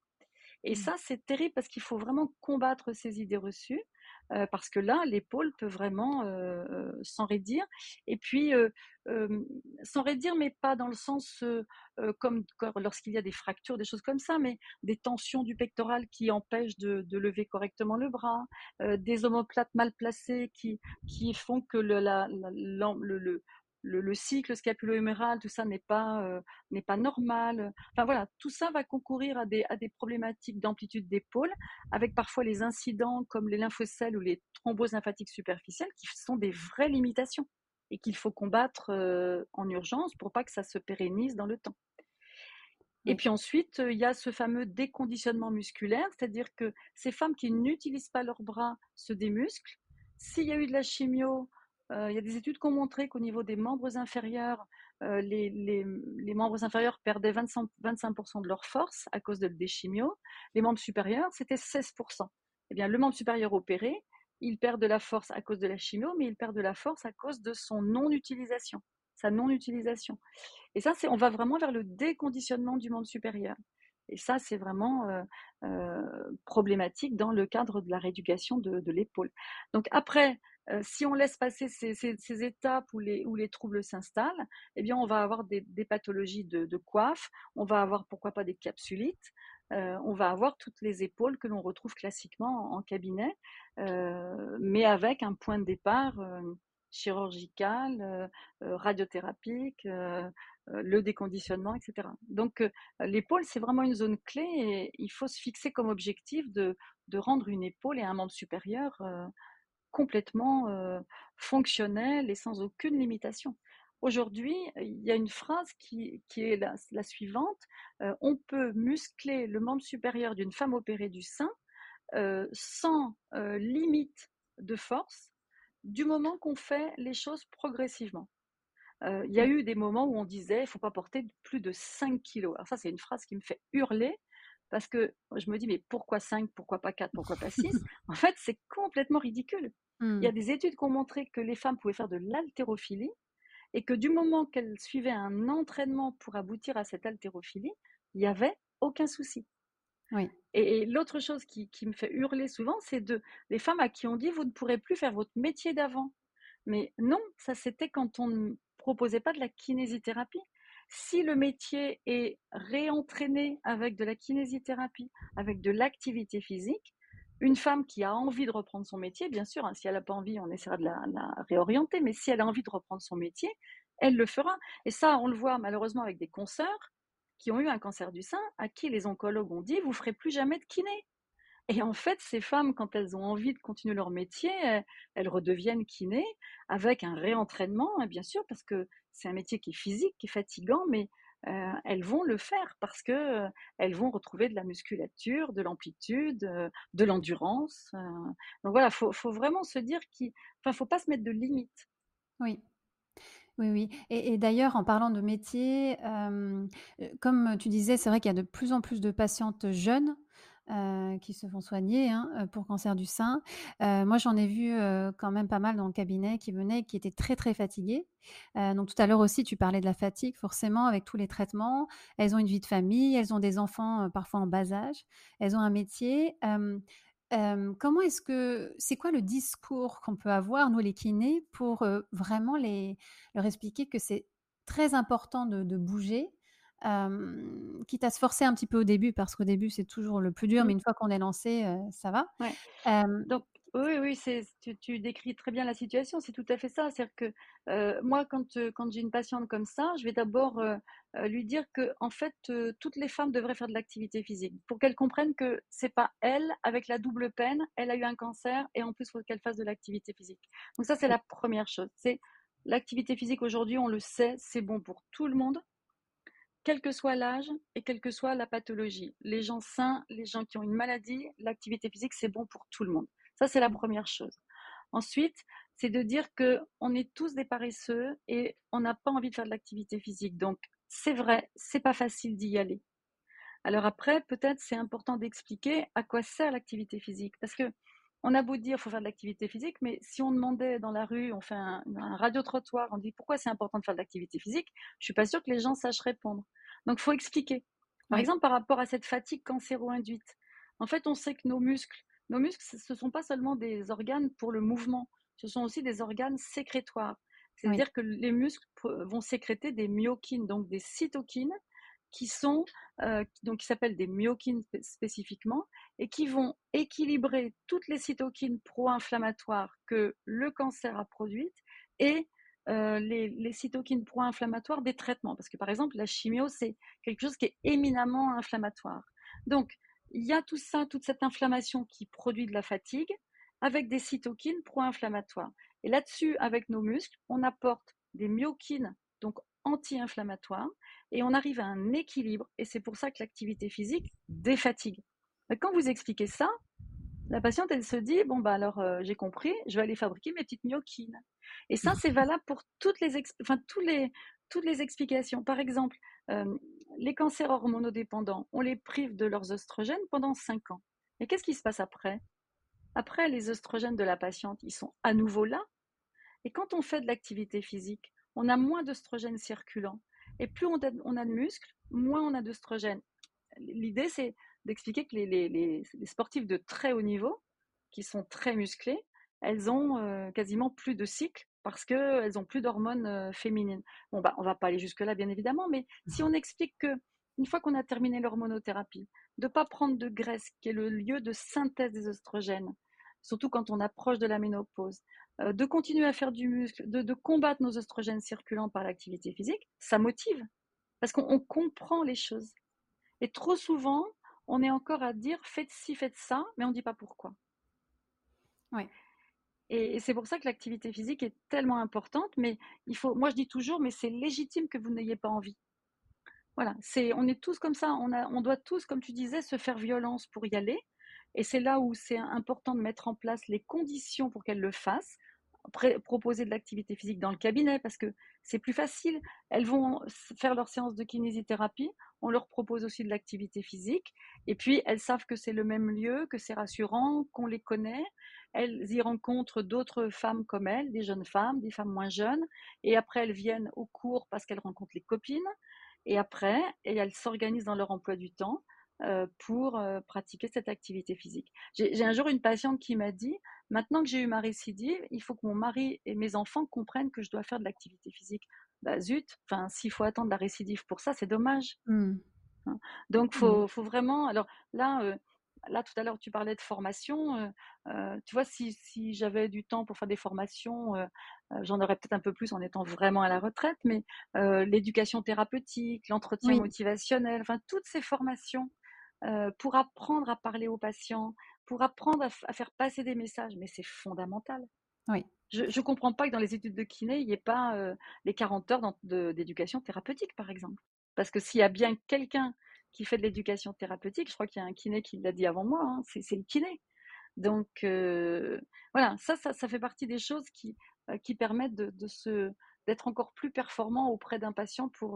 Et ça c'est terrible parce qu'il faut vraiment combattre ces idées reçues. Parce que là, l'épaule peut vraiment s'enraidir. Et puis, s'enraidir, mais pas dans le sens comme lorsqu'il y a des fractures, des choses comme ça, mais des tensions du pectoral qui empêchent de lever correctement le bras, des omoplates mal placées qui font que le cycle scapulo-huméral, tout ça n'est pas normal. Enfin voilà, tout ça va concourir à des problématiques d'amplitude d'épaule, avec parfois les incidents comme les lymphocyèles ou les thromboses lymphatiques superficielles qui sont des vraies limitations. et qu'il faut combattre en urgence pour pas que ça se pérennise dans le temps. Et puis ensuite, il y a ce fameux déconditionnement musculaire, c'est-à-dire que ces femmes qui n'utilisent pas leurs bras se démusclent. S'il y a eu de la chimio, il y a des études qui ont montré qu'au niveau des membres inférieurs, les membres inférieurs perdaient 25% de leur force à cause des chimios. Les membres supérieurs, c'était 16%. Eh bien, le membre supérieur opéré, il perd de la force à cause de la chimio, mais il perd de la force à cause de son non-utilisation. Sa non-utilisation. Et ça, on va vraiment vers le déconditionnement du membre supérieur. Et ça, c'est vraiment problématique dans le cadre de la rééducation de l'épaule. Donc après, si on laisse passer ces étapes où les troubles s'installent, eh bien, on va avoir des pathologies de coiffe, on va avoir pourquoi pas des capsulites, on va avoir toutes les épaules que l'on retrouve classiquement en cabinet, mais avec un point de départ chirurgicale, radiothérapique, le déconditionnement, etc. Donc l'épaule, c'est vraiment une zone clé et il faut se fixer comme objectif de rendre une épaule et un membre supérieur complètement fonctionnel et sans aucune limitation. Aujourd'hui, il y a une phrase qui est la suivante, on peut muscler le membre supérieur d'une femme opérée du sein sans limite de force, du moment qu'on fait les choses progressivement. Il y a eu des moments où on disait « il ne faut pas porter plus de 5 kilos ». Alors ça, c'est une phrase qui me fait hurler, parce que je me dis « mais pourquoi 5, pourquoi pas 4, pourquoi pas 6 ?» En fait, c'est complètement ridicule. Il y a des études qui ont montré que les femmes pouvaient faire de l'haltérophilie, et que du moment qu'elles suivaient un entraînement pour aboutir à cette haltérophilie, il n'y avait aucun souci. Oui. Et l'autre chose qui me fait hurler souvent, c'est les femmes à qui on dit « vous ne pourrez plus faire votre métier d'avant ». Mais non, ça c'était quand on ne proposait pas de la kinésithérapie. Si le métier est réentraîné avec de la kinésithérapie, avec de l'activité physique, une femme qui a envie de reprendre son métier, bien sûr, hein, si elle n'a pas envie, on essaiera de la réorienter, mais si elle a envie de reprendre son métier, elle le fera. Et ça, on le voit malheureusement avec des consoeurs qui ont eu un cancer du sein, à qui les oncologues ont dit « vous ne ferez plus jamais de kiné ». Et en fait, ces femmes, quand elles ont envie de continuer leur métier, elles redeviennent kiné avec un réentraînement, bien sûr, parce que c'est un métier qui est physique, qui est fatigant, mais elles vont le faire parce que elles vont retrouver de la musculature, de l'amplitude, de l'endurance. Donc voilà, faut vraiment se dire faut pas se mettre de limites. Oui. Oui, oui. Et d'ailleurs, en parlant de métier, comme tu disais, c'est vrai qu'il y a de plus en plus de patientes jeunes qui se font soigner pour cancer du sein. Moi, j'en ai vu quand même pas mal dans le cabinet qui venaient, qui étaient très, très fatiguées. Donc, tout à l'heure aussi, tu parlais de la fatigue, forcément, avec tous les traitements. Elles ont une vie de famille, elles ont des enfants parfois en bas âge, elles ont un métier. C'est quoi le discours qu'on peut avoir, nous les kinés, pour vraiment leur expliquer que c'est très important de bouger, quitte à se forcer un petit peu au début, parce qu'au début c'est toujours le plus dur, mais une fois qu'on est lancé, ça va. Ouais. Donc oui, tu décris très bien la situation, c'est tout à fait ça. C'est-à-dire que moi, quand j'ai une patiente comme ça, je vais d'abord lui dire que, en fait, toutes les femmes devraient faire de l'activité physique pour qu'elles comprennent que c'est pas elle avec la double peine, elle a eu un cancer et en plus faut qu'elle fasse de l'activité physique. Donc ça, c'est la première chose. C'est l'activité physique aujourd'hui, on le sait, c'est bon pour tout le monde, quel que soit l'âge et quelle que soit la pathologie. Les gens sains, les gens qui ont une maladie, l'activité physique, c'est bon pour tout le monde. Ça, c'est la première chose. Ensuite, c'est de dire qu'on est tous des paresseux et on n'a pas envie de faire de l'activité physique. Donc, c'est vrai, c'est pas facile d'y aller. Alors après, peut-être c'est important d'expliquer à quoi sert l'activité physique. Parce que on a beau dire qu'il faut faire de l'activité physique, mais si on demandait dans la rue, on fait un radio-trottoir, on dit pourquoi c'est important de faire de l'activité physique, je suis pas sûre que les gens sachent répondre. Donc, il faut expliquer. Par exemple, par rapport à cette fatigue cancéro-induite, en fait, on sait que nos muscles, ce ne sont pas seulement des organes pour le mouvement, ce sont aussi des organes sécrétoires. C'est-à-dire que les muscles vont sécréter des myokines, donc des cytokines, qui s'appellent des myokines spécifiquement, et qui vont équilibrer toutes les cytokines pro-inflammatoires que le cancer a produites et les cytokines pro-inflammatoires des traitements. Parce que par exemple, la chimio, c'est quelque chose qui est éminemment inflammatoire. Donc, il y a tout ça, toute cette inflammation qui produit de la fatigue avec des cytokines pro-inflammatoires. Et là-dessus, avec nos muscles, on apporte des myokines, donc anti-inflammatoires, et on arrive à un équilibre. Et c'est pour ça que l'activité physique défatigue. Quand vous expliquez ça, la patiente, elle se dit, bon, bah alors, j'ai compris, je vais aller fabriquer mes petites myokines. Et ça, c'est valable pour toutes les explications. Par exemple, les cancers hormonodépendants, on les prive de leurs oestrogènes pendant 5 ans. Et qu'est-ce qui se passe après? Après, les oestrogènes de la patiente, ils sont à nouveau là. Et quand on fait de l'activité physique, on a moins d'oestrogènes circulants. Et plus on a de muscles, moins on a d'oestrogènes. L'idée, c'est d'expliquer que les sportifs de très haut niveau, qui sont très musclés, elles ont quasiment plus de cycles parce qu'elles n'ont plus d'hormones féminines. Bon, bah, on ne va pas aller jusque-là, bien évidemment, mais si on explique que, une fois qu'on a terminé l'hormonothérapie, de ne pas prendre de graisse, qui est le lieu de synthèse des oestrogènes, surtout quand on approche de la ménopause, de continuer à faire du muscle, de combattre nos oestrogènes circulants par l'activité physique, ça motive, parce qu'on comprend les choses. Et trop souvent, on est encore à dire faites ci, faites ça, mais on ne dit pas pourquoi. Oui. Et c'est pour ça que l'activité physique est tellement importante, mais il faut, moi je dis toujours, mais c'est légitime que vous n'ayez pas envie. Voilà, on est tous comme ça, on doit tous, comme tu disais, se faire violence pour y aller. Et c'est là où c'est important de mettre en place les conditions pour qu'elles le fassent. Proposer de l'activité physique dans le cabinet parce que c'est plus facile. Elles vont faire leur séance de kinésithérapie, on leur propose aussi de l'activité physique et puis elles savent que c'est le même lieu, que c'est rassurant, qu'on les connaît. Elles y rencontrent d'autres femmes comme elles, des jeunes femmes, des femmes moins jeunes et après elles viennent au cours parce qu'elles rencontrent les copines et après elles s'organisent dans leur emploi du temps pour pratiquer cette activité physique. J'ai un jour une patiente qui m'a dit « Maintenant que j'ai eu ma récidive, il faut que mon mari et mes enfants comprennent que je dois faire de l'activité physique. » Bah zut, s'il faut attendre la récidive pour ça, c'est dommage. Mm. Donc, faut vraiment… Alors là, tout à l'heure, tu parlais de formation. Tu vois, si j'avais du temps pour faire des formations, j'en aurais peut-être un peu plus en étant vraiment à la retraite, mais l'éducation thérapeutique, l'entretien motivationnel, toutes ces formations… pour apprendre à parler aux patients, pour apprendre à faire passer des messages. Mais c'est fondamental. Oui. Je ne comprends pas que dans les études de kiné, il n'y ait pas les 40 heures d'éducation thérapeutique, par exemple. Parce que s'il y a bien quelqu'un qui fait de l'éducation thérapeutique, je crois qu'il y a un kiné qui l'a dit avant moi, hein, c'est le kiné. Donc, voilà, ça fait partie des choses qui permettent d'être encore plus performant auprès d'un patient pour...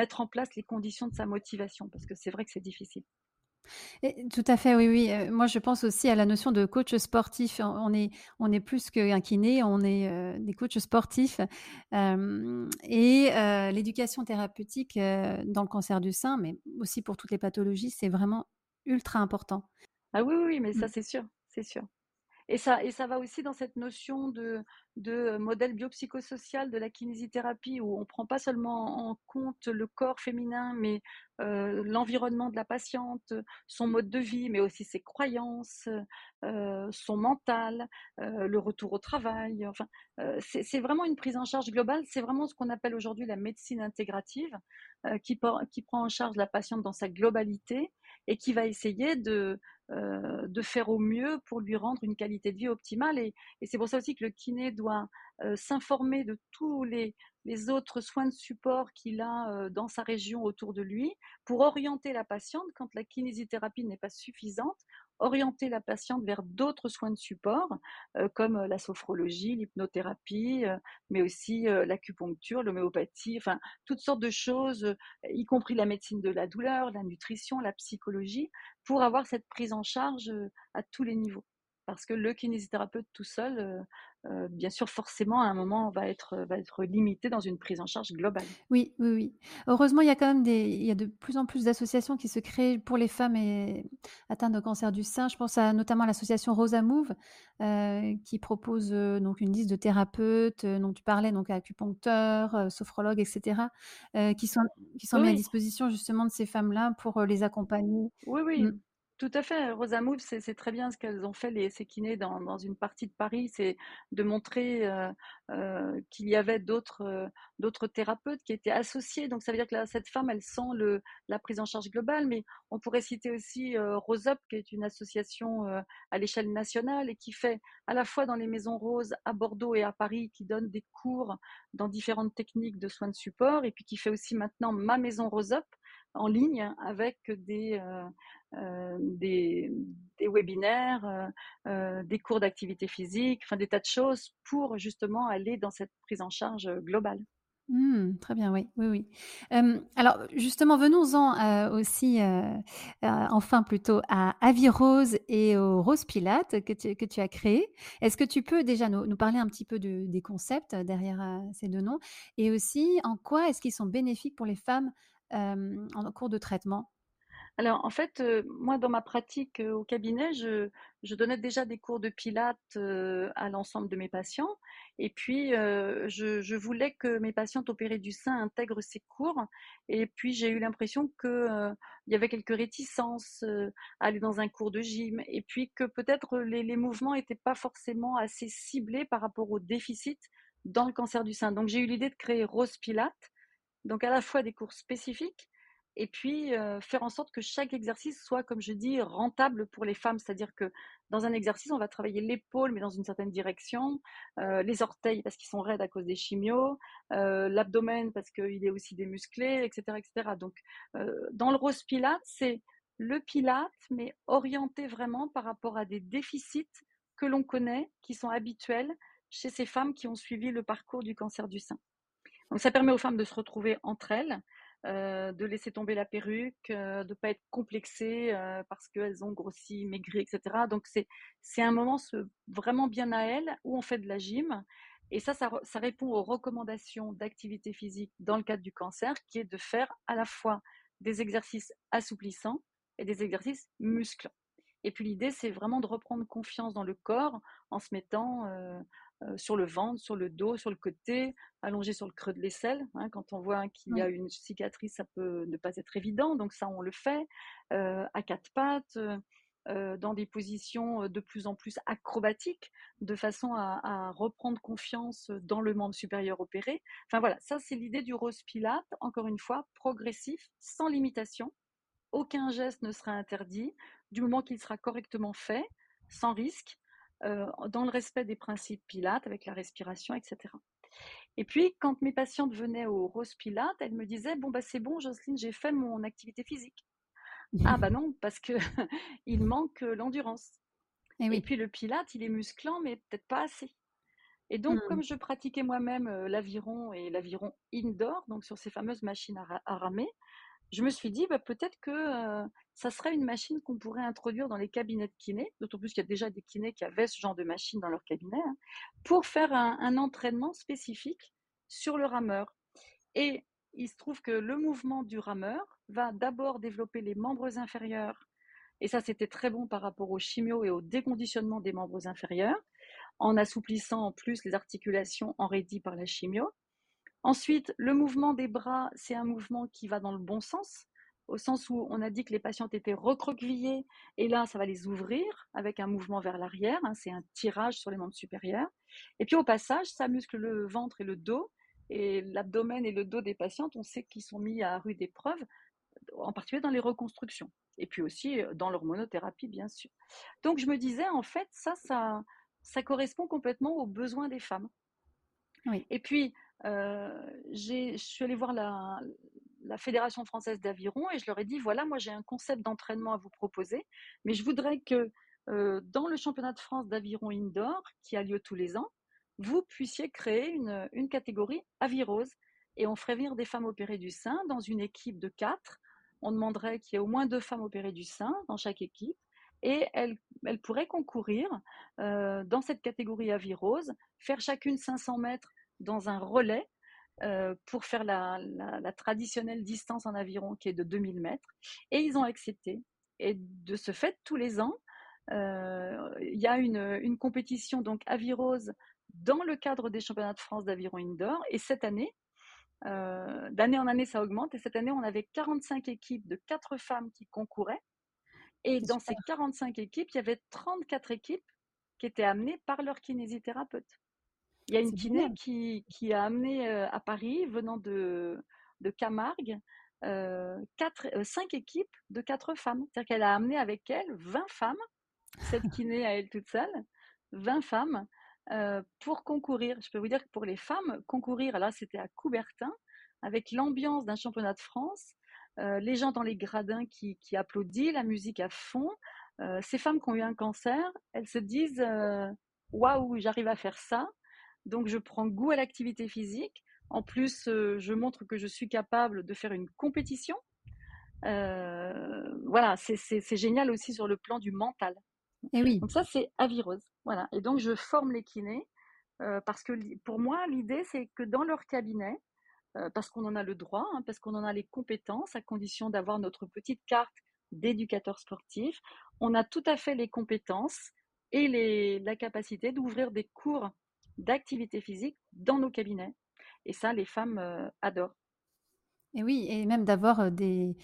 mettre en place les conditions de sa motivation, parce que c'est vrai que c'est difficile. Et, tout à fait, oui. Moi, je pense aussi à la notion de coach sportif. On est plus qu'un kiné, on est des coachs sportifs. Et l'éducation thérapeutique dans le cancer du sein, mais aussi pour toutes les pathologies, c'est vraiment ultra important. Ah oui, mais ça, c'est sûr, c'est sûr. Et ça va aussi dans cette notion de modèle biopsychosocial de la kinésithérapie où on ne prend pas seulement en compte le corps féminin, mais l'environnement de la patiente, son mode de vie, mais aussi ses croyances, son mental, le retour au travail. C'est vraiment une prise en charge globale. C'est vraiment ce qu'on appelle aujourd'hui la médecine intégrative qui prend en charge la patiente dans sa globalité et qui va essayer de faire au mieux pour lui rendre une qualité de vie optimale. Et c'est pour ça aussi que le kiné doit s'informer de tous les autres soins de support qu'il a dans sa région autour de lui pour orienter la patiente, quand la kinésithérapie n'est pas suffisante, orienter la patiente vers d'autres soins de support comme la sophrologie, l'hypnothérapie, mais aussi l'acupuncture, l'homéopathie, toutes sortes de choses, y compris la médecine de la douleur, la nutrition, la psychologie, pour avoir cette prise en charge à tous les niveaux. Parce que le kinésithérapeute tout seul, bien sûr, forcément, à un moment, va être limité dans une prise en charge globale. Oui. Heureusement, il y a quand même il y a de plus en plus d'associations qui se créent pour les femmes atteintes de cancer du sein. Je pense notamment à l'association Rose Amouve qui propose donc une liste de thérapeutes dont tu parlais, donc acupuncteurs, sophrologues, etc., qui sont mis à disposition justement de ces femmes-là pour les accompagner. Oui. Tout à fait. Rose Amouve, c'est très bien ce qu'elles ont fait, les kinés, dans une partie de Paris. C'est de montrer qu'il y avait d'autres thérapeutes qui étaient associés. Donc, ça veut dire que là, cette femme, elle sent la prise en charge globale. Mais on pourrait citer aussi Rose Up, qui est une association à l'échelle nationale et qui fait à la fois dans les Maisons Roses à Bordeaux et à Paris, qui donne des cours dans différentes techniques de soins de support et puis qui fait aussi maintenant ma Maison Rose Up, en ligne avec des webinaires, des cours d'activité physique, enfin des tas de choses pour justement aller dans cette prise en charge globale. Très bien, oui. Alors justement, venons-en aussi, enfin plutôt, à Avirose et aux Rose Pilates que tu as créées. Est-ce que tu peux déjà nous parler un petit peu des concepts derrière ces deux noms et aussi en quoi est-ce qu'ils sont bénéfiques pour les femmes en cours de traitement? Alors en fait, moi dans ma pratique au cabinet, je donnais déjà des cours de pilates à l'ensemble de mes patients et puis je voulais que mes patientes opérées du sein intègrent ces cours et puis j'ai eu l'impression qu'il y avait quelques réticences à aller dans un cours de gym et puis que peut-être les mouvements n'étaient pas forcément assez ciblés par rapport aux déficits dans le cancer du sein. Donc j'ai eu l'idée de créer Rose Pilates. Donc, à la fois des cours spécifiques et puis faire en sorte que chaque exercice soit, comme je dis, rentable pour les femmes. C'est-à-dire que dans un exercice, on va travailler l'épaule, mais dans une certaine direction, les orteils parce qu'ils sont raides à cause des chimios, l'abdomen parce qu'il est aussi démusclé, etc., etc. Donc, dans le Rose Pilates, c'est le Pilate, mais orienté vraiment par rapport à des déficits que l'on connaît, qui sont habituels chez ces femmes qui ont suivi le parcours du cancer du sein. Donc ça permet aux femmes de se retrouver entre elles, de laisser tomber la perruque, de ne pas être complexées parce qu'elles ont grossi, maigri, etc. Donc c'est un moment vraiment bien à elles où on fait de la gym et ça répond aux recommandations d'activité physique dans le cadre du cancer qui est de faire à la fois des exercices assouplissants et des exercices musclants. Et puis l'idée, c'est vraiment de reprendre confiance dans le corps en se mettant sur le ventre, sur le dos, sur le côté, allongé sur le creux de l'aisselle. Hein, quand on voit qu'il y a une cicatrice, ça peut ne pas être évident. Donc ça, on le fait à quatre pattes, dans des positions de plus en plus acrobatiques, de façon à reprendre confiance dans le membre supérieur opéré. Enfin voilà, ça c'est l'idée du Rose Pilates, encore une fois, progressif, sans limitation. Aucun geste ne sera interdit du moment qu'il sera correctement fait, sans risque, dans le respect des principes Pilates, avec la respiration, etc. Et puis, quand mes patientes venaient au Rose Pilates, elles me disaient « Bon, bah, c'est bon, Jocelyne, j'ai fait mon activité physique. » Ah bah non, parce qu'il manque l'endurance. Et puis le Pilate, il est musclant, mais peut-être pas assez. Et donc, comme je pratiquais moi-même l'aviron et l'aviron indoor, donc sur ces fameuses machines à ramer, je me suis dit, bah, peut-être que ça serait une machine qu'on pourrait introduire dans les cabinets de kinés, d'autant plus qu'il y a déjà des kinés qui avaient ce genre de machine dans leur cabinet, hein, pour faire un entraînement spécifique sur le rameur. Et il se trouve que le mouvement du rameur va d'abord développer les membres inférieurs, et ça c'était très bon par rapport aux chimios et au déconditionnement des membres inférieurs, en assouplissant en plus les articulations enraidies par la chimio. Ensuite, le mouvement des bras, c'est un mouvement qui va dans le bon sens, au sens où on a dit que les patientes étaient recroquevillées, et là, ça va les ouvrir avec un mouvement vers l'arrière, hein, c'est un tirage sur les membres supérieurs. Et puis au passage, ça muscle le ventre et le dos, et l'abdomen et le dos des patientes, on sait qu'ils sont mis à rude épreuve, en particulier dans les reconstructions, et puis aussi dans l'hormonothérapie, bien sûr. Donc je me disais, en fait, ça correspond complètement aux besoins des femmes. Oui. Et puis, je suis allée voir la Fédération française d'aviron et je leur ai dit, voilà, moi j'ai un concept d'entraînement à vous proposer, mais je voudrais que dans le championnat de France d'aviron indoor, qui a lieu tous les ans, vous puissiez créer une catégorie avirose et on ferait venir des femmes opérées du sein dans une équipe de 4. On demanderait qu'il y ait au moins 2 femmes opérées du sein dans chaque équipe et elles pourraient concourir dans cette catégorie avirose, faire chacune 500 mètres dans un relais pour faire la traditionnelle distance en aviron qui est de 2000 mètres. Et ils ont accepté. Et de ce fait, tous les ans, il y a une compétition donc avirose dans le cadre des championnats de France d'aviron indoor. Et cette année, d'année en année, ça augmente. Et cette année, on avait 45 équipes de 4 femmes qui concouraient. Et dans ces 45 équipes, il y avait 34 équipes qui étaient amenées par leur kinésithérapeute. Il y a une kiné qui a amené à Paris, venant de Camargue, 5 équipes de 4 femmes. C'est-à-dire qu'elle a amené avec elle 20 femmes, cette kiné à elle toute seule, 20 femmes pour concourir. Je peux vous dire que pour les femmes, concourir, alors c'était à Coubertin, avec l'ambiance d'un championnat de France, les gens dans les gradins qui applaudissent, la musique à fond. Ces femmes qui ont eu un cancer, elles se disent « Waouh, j'arrive à faire ça ». Donc, je prends goût à l'activité physique. En plus, je montre que je suis capable de faire une compétition. Voilà, c'est génial aussi sur le plan du mental. Et oui. Donc ça, c'est Avirose. Voilà. Et donc, je forme les kinés parce que pour moi, l'idée, c'est que dans leur cabinet, parce qu'on en a le droit, hein, parce qu'on en a les compétences, à condition d'avoir notre petite carte d'éducateur sportif, on a tout à fait les compétences et la capacité d'ouvrir des cours d'activité physique dans nos cabinets. Et ça, les femmes adorent. Et oui, et même d'avoir des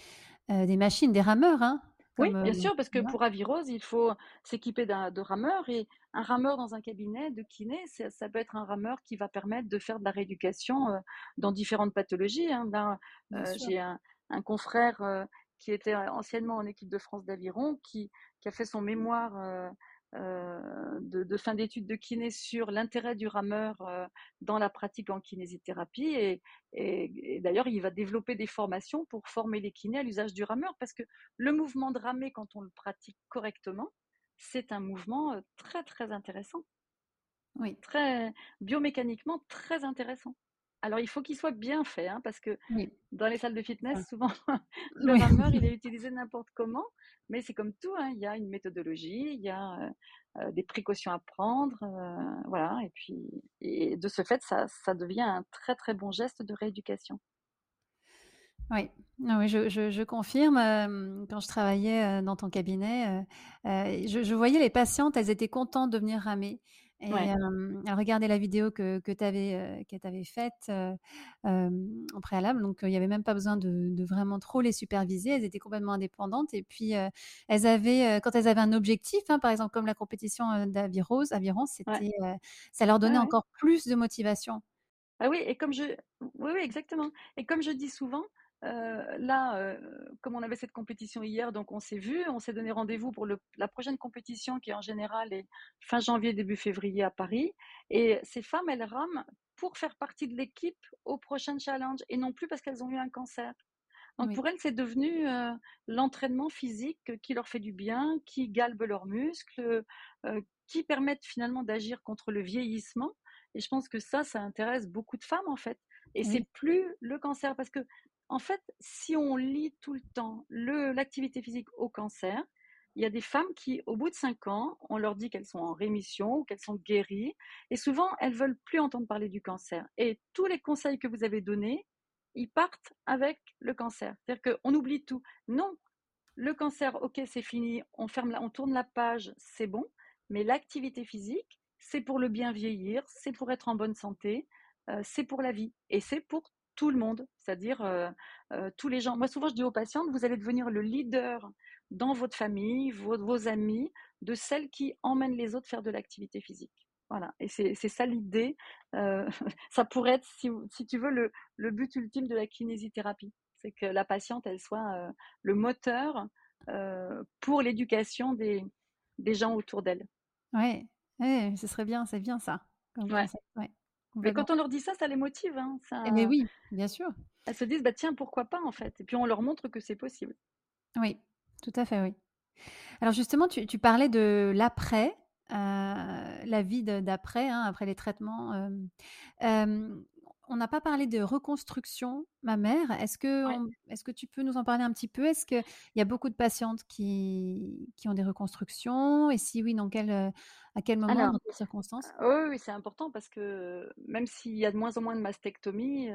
machines, des rameurs. Hein, comme, oui, bien sûr, parce que pour Avirose, il faut s'équiper de rameurs. Et un rameur dans un cabinet de kiné, ça peut être un rameur qui va permettre de faire de la rééducation dans différentes pathologies. Hein. Là, j'ai un confrère qui était anciennement en équipe de France d'aviron, qui a fait son mémoire de fin d'études de kiné sur l'intérêt du rameur dans la pratique en kinésithérapie et d'ailleurs il va développer des formations pour former les kinés à l'usage du rameur parce que le mouvement de ramer quand on le pratique correctement c'est un mouvement très très intéressant, oui, très biomécaniquement très intéressant. Alors il faut qu'il soit bien fait hein, parce que dans les salles de fitness souvent le rameur il est utilisé n'importe comment. Mais c'est comme tout, hein, il y a une méthodologie, il y a des précautions à prendre, voilà. Et puis, et de ce fait, ça devient un très très bon geste de rééducation. Oui, non, je confirme. Quand je travaillais dans ton cabinet, je voyais les patientes, elles étaient contentes de venir ramer. Et regarder la vidéo que tu avais faite en préalable, donc il n'y avait même pas besoin de vraiment trop les superviser, elles étaient complètement indépendantes et puis elles avaient quand elles avaient un objectif, hein, par exemple comme la compétition d'Avirose, c'était ça leur donnait encore plus de motivation. Ah oui, et comme je exactement. Et comme je dis souvent, là, comme on avait cette compétition hier, donc on s'est vu, on s'est donné rendez-vous pour la prochaine compétition qui en général est fin janvier, début février à Paris. Et ces femmes, elles rament pour faire partie de l'équipe au prochain challenge et non plus parce qu'elles ont eu un cancer. Donc pour elles, c'est devenu l'entraînement physique qui leur fait du bien, qui galbe leurs muscles, qui permettent finalement d'agir contre le vieillissement. Et je pense que ça intéresse beaucoup de femmes en fait. Et c'est plus le cancer parce que en fait, si on lie tout le temps l'activité physique au cancer, il y a des femmes qui, au bout de 5 ans, on leur dit qu'elles sont en rémission ou qu'elles sont guéries. Et souvent, elles ne veulent plus entendre parler du cancer. Et tous les conseils que vous avez donnés, ils partent avec le cancer. C'est-à-dire qu'on oublie tout. Non, le cancer, ok, c'est fini, on tourne la page, c'est bon. Mais l'activité physique, c'est pour le bien vieillir, c'est pour être en bonne santé, c'est pour la vie et c'est pour tout le monde, c'est-à-dire tous les gens. Moi, souvent, je dis aux patientes, vous allez devenir le leader dans votre famille, vos amis, de celles qui emmènent les autres faire de l'activité physique. Voilà, et c'est ça l'idée. Ça pourrait être, si tu veux, le but ultime de la kinésithérapie. C'est que la patiente, elle soit le moteur pour l'éducation des gens autour d'elle. Oui, ce serait bien, c'est bien ça. Mais quand on leur dit ça, ça les motive. Hein, mais oui, bien sûr. Elles se disent, bah, tiens, pourquoi pas en fait. Et puis on leur montre que c'est possible. Oui, tout à fait, oui. Alors justement, tu parlais de l'après, la vie d'après, hein, après les traitements. On n'a pas parlé de reconstruction mammaire. Est-ce que tu peux nous en parler un petit peu? Est-ce qu'il y a beaucoup de patientes qui ont des reconstructions? Et si oui, dans à quel moment, dans quelles circonstances? Oui, c'est important parce que même s'il y a de moins en moins de mastectomies,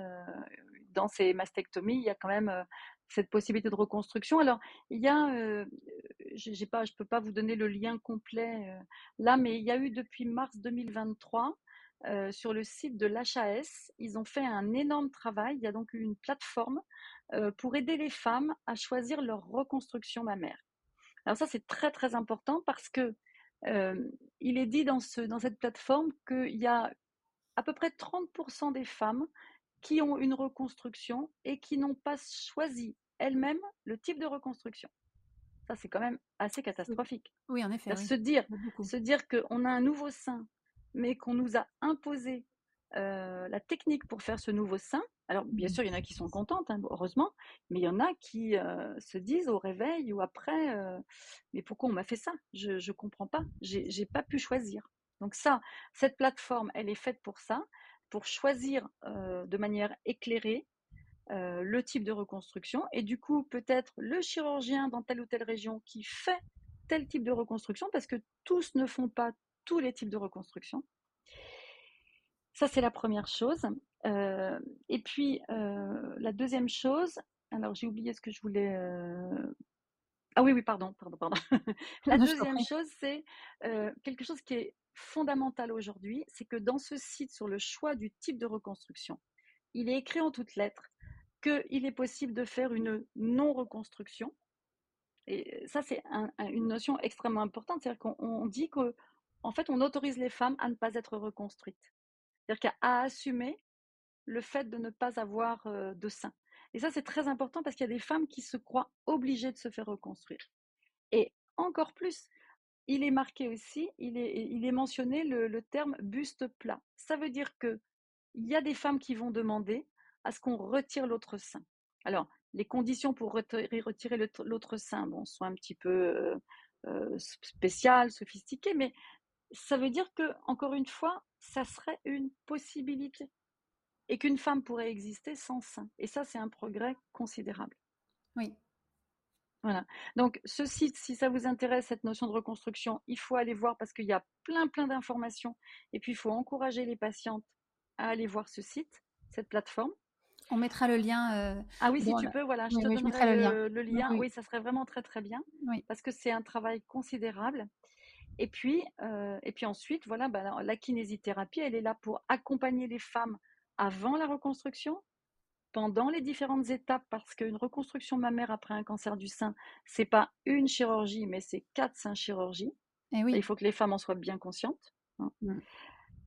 dans ces mastectomies, il y a quand même cette possibilité de reconstruction. Alors, il y a, je ne peux pas vous donner le lien complet là, mais il y a eu depuis mars 2023, sur le site de l'HAS, ils ont fait un énorme travail. Il y a donc une plateforme pour aider les femmes à choisir leur reconstruction mammaire. Alors ça, c'est très très important parce que il est dit dans cette plateforme qu'il y a à peu près 30% des femmes qui ont une reconstruction et qui n'ont pas choisi elles-mêmes le type de reconstruction. Ça, c'est quand même assez catastrophique. Oui, en effet. Oui. Se dire qu'on a un nouveau sein, mais qu'on nous a imposé la technique pour faire ce nouveau sein. Alors, bien sûr, il y en a qui sont contentes, hein, heureusement, mais il y en a qui se disent au réveil ou après, mais pourquoi on m'a fait ça ? Je comprends pas, j'ai pas pu choisir. Donc ça, cette plateforme, elle est faite pour ça, pour choisir de manière éclairée le type de reconstruction. Et du coup, peut-être le chirurgien dans telle ou telle région qui fait tel type de reconstruction, parce que tous ne font pas tous les types de reconstruction. Ça, c'est la première chose. Et puis, la deuxième chose, alors j'ai oublié ce que je voulais... Ah oui, pardon. La deuxième chose, c'est quelque chose qui est fondamental aujourd'hui, c'est que dans ce site, sur le choix du type de reconstruction, il est écrit en toutes lettres qu'il est possible de faire une non-reconstruction. Et ça, c'est une notion extrêmement importante. C'est-à-dire qu'on dit qu'en fait, on autorise les femmes à ne pas être reconstruites. C'est-à-dire qu'à assumer le fait de ne pas avoir de sein. Et ça, c'est très important parce qu'il y a des femmes qui se croient obligées de se faire reconstruire. Et encore plus, il est marqué aussi, il est mentionné le terme buste plat. Ça veut dire qu'il y a des femmes qui vont demander à ce qu'on retire l'autre sein. Alors, les conditions pour retirer l'autre sein sont un petit peu spéciales, sophistiquées, mais ça veut dire que, encore une fois, ça serait une possibilité et qu'une femme pourrait exister sans sein. Et ça, c'est un progrès considérable. Oui. Voilà. Donc, ce site, si ça vous intéresse, cette notion de reconstruction, il faut aller voir parce qu'il y a plein d'informations. Et puis, il faut encourager les patientes à aller voir ce site, cette plateforme. On mettra le lien. Ah oui, si tu peux, voilà, je te donnerai le lien. Oui. Oui, ça serait vraiment très, très bien. Oui. Parce que c'est un travail considérable. Et puis ensuite, voilà, la kinésithérapie, elle est là pour accompagner les femmes avant la reconstruction, pendant les différentes étapes, parce qu'une reconstruction mammaire après un cancer du sein, c'est pas une chirurgie, mais c'est 4-5 chirurgies. Et oui. Il faut que les femmes en soient bien conscientes. Hein. Mmh.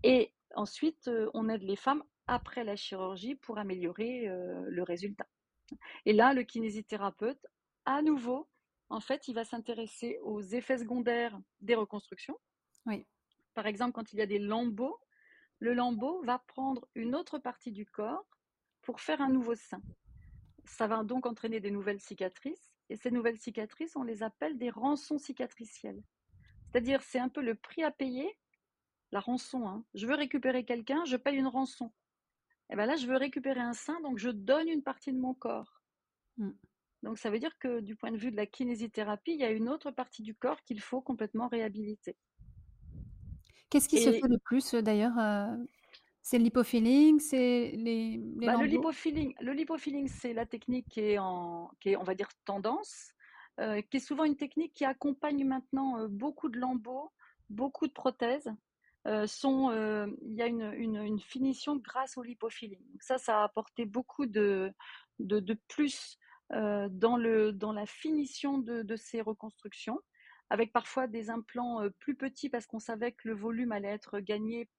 Et ensuite, on aide les femmes après la chirurgie pour améliorer le résultat. Et là, le kinésithérapeute, à nouveau, en fait, il va s'intéresser aux effets secondaires des reconstructions. Oui. Par exemple, quand il y a des lambeaux, le lambeau va prendre une autre partie du corps pour faire un nouveau sein. Ça va donc entraîner des nouvelles cicatrices. Et ces nouvelles cicatrices, on les appelle des rançons cicatricielles. C'est-à-dire, c'est un peu le prix à payer, la rançon. Hein. Je veux récupérer quelqu'un, je paye une rançon. Et bien là, je veux récupérer un sein, donc je donne une partie de mon corps. Mm. Donc, ça veut dire que du point de vue de la kinésithérapie, il y a une autre partie du corps qu'il faut complètement réhabiliter. Qu'est-ce qui se fait de plus d'ailleurs? C'est le lipofilling, c'est les lambeaux. Le lipofilling, c'est la technique qui est, on va dire, tendance, qui est souvent une technique qui accompagne maintenant beaucoup de lambeaux, beaucoup de prothèses. Il y a une finition grâce au lipofilling. Donc ça a apporté beaucoup de plus dans la finition de ces reconstructions, avec parfois des implants plus petits parce qu'on savait que le volume allait être gagné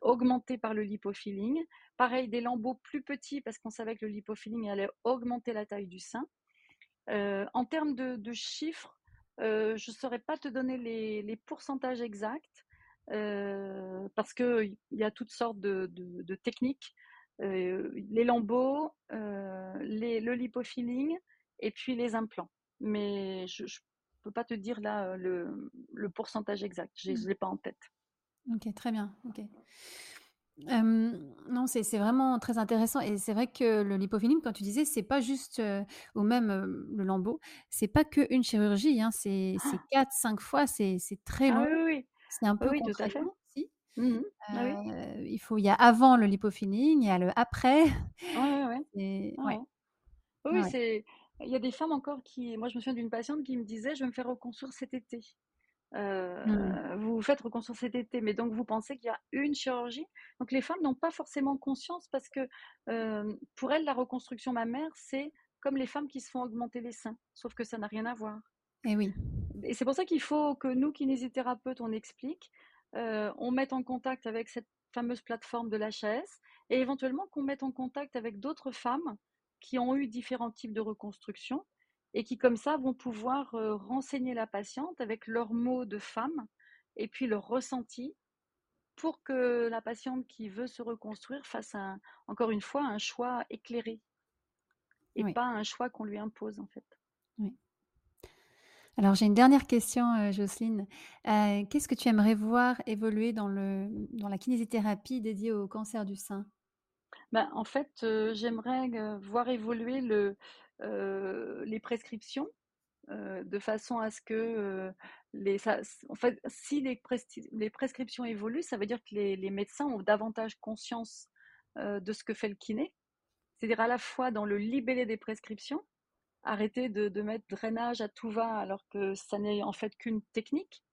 augmenté par le lipofilling. Pareil, des lambeaux plus petits parce qu'on savait que le lipofilling allait augmenter la taille du sein. En termes de chiffres, je ne saurais pas te donner les pourcentages exacts parce qu'il y a toutes sortes de techniques. Les lambeaux, le lipofilling et puis les implants. Mais je ne peux pas te dire là le pourcentage exact, je ne l'ai pas en tête. Ok, très bien. Okay. Non, c'est vraiment très intéressant et c'est vrai que le lipofilling, quand tu disais, c'est pas juste ou même le lambeau, c'est pas qu'une chirurgie, hein, c'est 4-5 fois, c'est très long. Ah oui. C'est un peu tout à fait. Mmh. Oui. Il y a avant le lipofilling, il y a le après. Il y a des femmes encore qui... Moi, je me souviens d'une patiente qui me disait « Je vais me faire reconstruire cet été. » Vous faites reconstruire cet été, mais donc vous pensez qu'il y a une chirurgie. Donc, les femmes n'ont pas forcément conscience parce que pour elles, la reconstruction mammaire, c'est comme les femmes qui se font augmenter les seins, sauf que ça n'a rien à voir. Et oui. Et c'est pour ça qu'il faut que nous, kinésithérapeutes, on explique, on mette en contact avec cette fameuse plateforme de l'HAS et éventuellement qu'on mette en contact avec d'autres femmes qui ont eu différents types de reconstruction et qui, comme ça, vont pouvoir renseigner la patiente avec leurs mots de femme et puis leur ressenti pour que la patiente qui veut se reconstruire fasse, encore une fois, un choix éclairé et oui. pas un choix qu'on lui impose, en fait. Oui. Alors, j'ai une dernière question, Jocelyne. Qu'est-ce que tu aimerais voir évoluer dans la kinésithérapie dédiée au cancer du sein ? Ben, en fait, j'aimerais voir évoluer les prescriptions de façon à ce que si les prescriptions évoluent, ça veut dire que les médecins ont davantage conscience de ce que fait le kiné. C'est-à-dire à la fois dans le libellé des prescriptions, arrêter de mettre drainage à tout va alors que ça n'est en fait qu'une technique.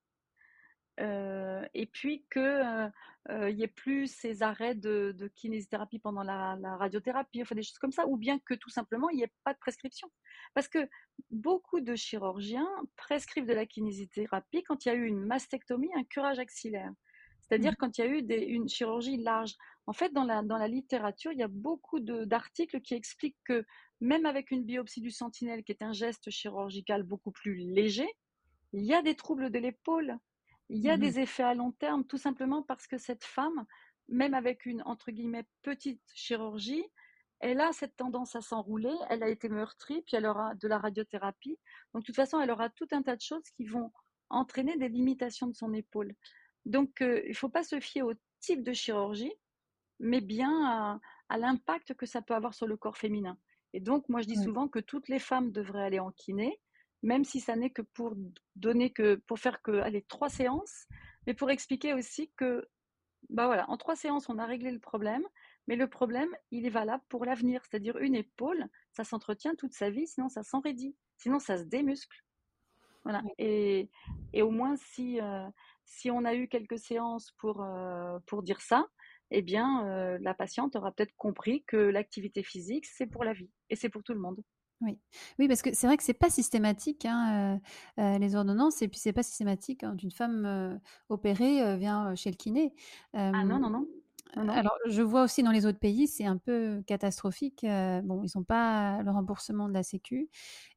Et puis qu'il n'y ait plus ces arrêts de kinésithérapie pendant la radiothérapie, enfin des choses comme ça, ou bien que tout simplement il n'y ait pas de prescription. Parce que beaucoup de chirurgiens prescrivent de la kinésithérapie quand il y a eu une mastectomie, un curage axillaire, c'est-à-dire quand il y a eu une chirurgie large. En fait, dans la littérature, il y a beaucoup d'articles qui expliquent que même avec une biopsie du sentinelle, qui est un geste chirurgical beaucoup plus léger, il y a des troubles de l'épaule. Il y a des effets à long terme, tout simplement parce que cette femme, même avec une, entre guillemets, petite chirurgie, elle a cette tendance à s'enrouler, elle a été meurtrie, puis elle aura de la radiothérapie. Donc, de toute façon, elle aura tout un tas de choses qui vont entraîner des limitations de son épaule. Donc, il ne faut pas se fier au type de chirurgie, mais bien à l'impact que ça peut avoir sur le corps féminin. Et donc, moi, je dis souvent que toutes les femmes devraient aller en kiné, même si ça n'est que pour faire allez, 3 séances, mais pour expliquer aussi que, bah voilà, en 3 séances, on a réglé le problème, mais le problème, il est valable pour l'avenir. C'est-à-dire, une épaule, ça s'entretient toute sa vie, sinon ça s'enraidit, sinon ça se démuscle. Voilà. Et au moins, si on a eu quelques séances pour dire ça, eh bien, la patiente aura peut-être compris que l'activité physique, c'est pour la vie et c'est pour tout le monde. Oui. Oui, parce que c'est vrai que c'est pas systématique hein, les ordonnances, et puis c'est pas systématique hein, d'une femme opérée vient chez le kiné. Ah non, non, non. Alors, je vois aussi dans les autres pays, c'est un peu catastrophique. Bon, ils n'ont pas le remboursement de la Sécu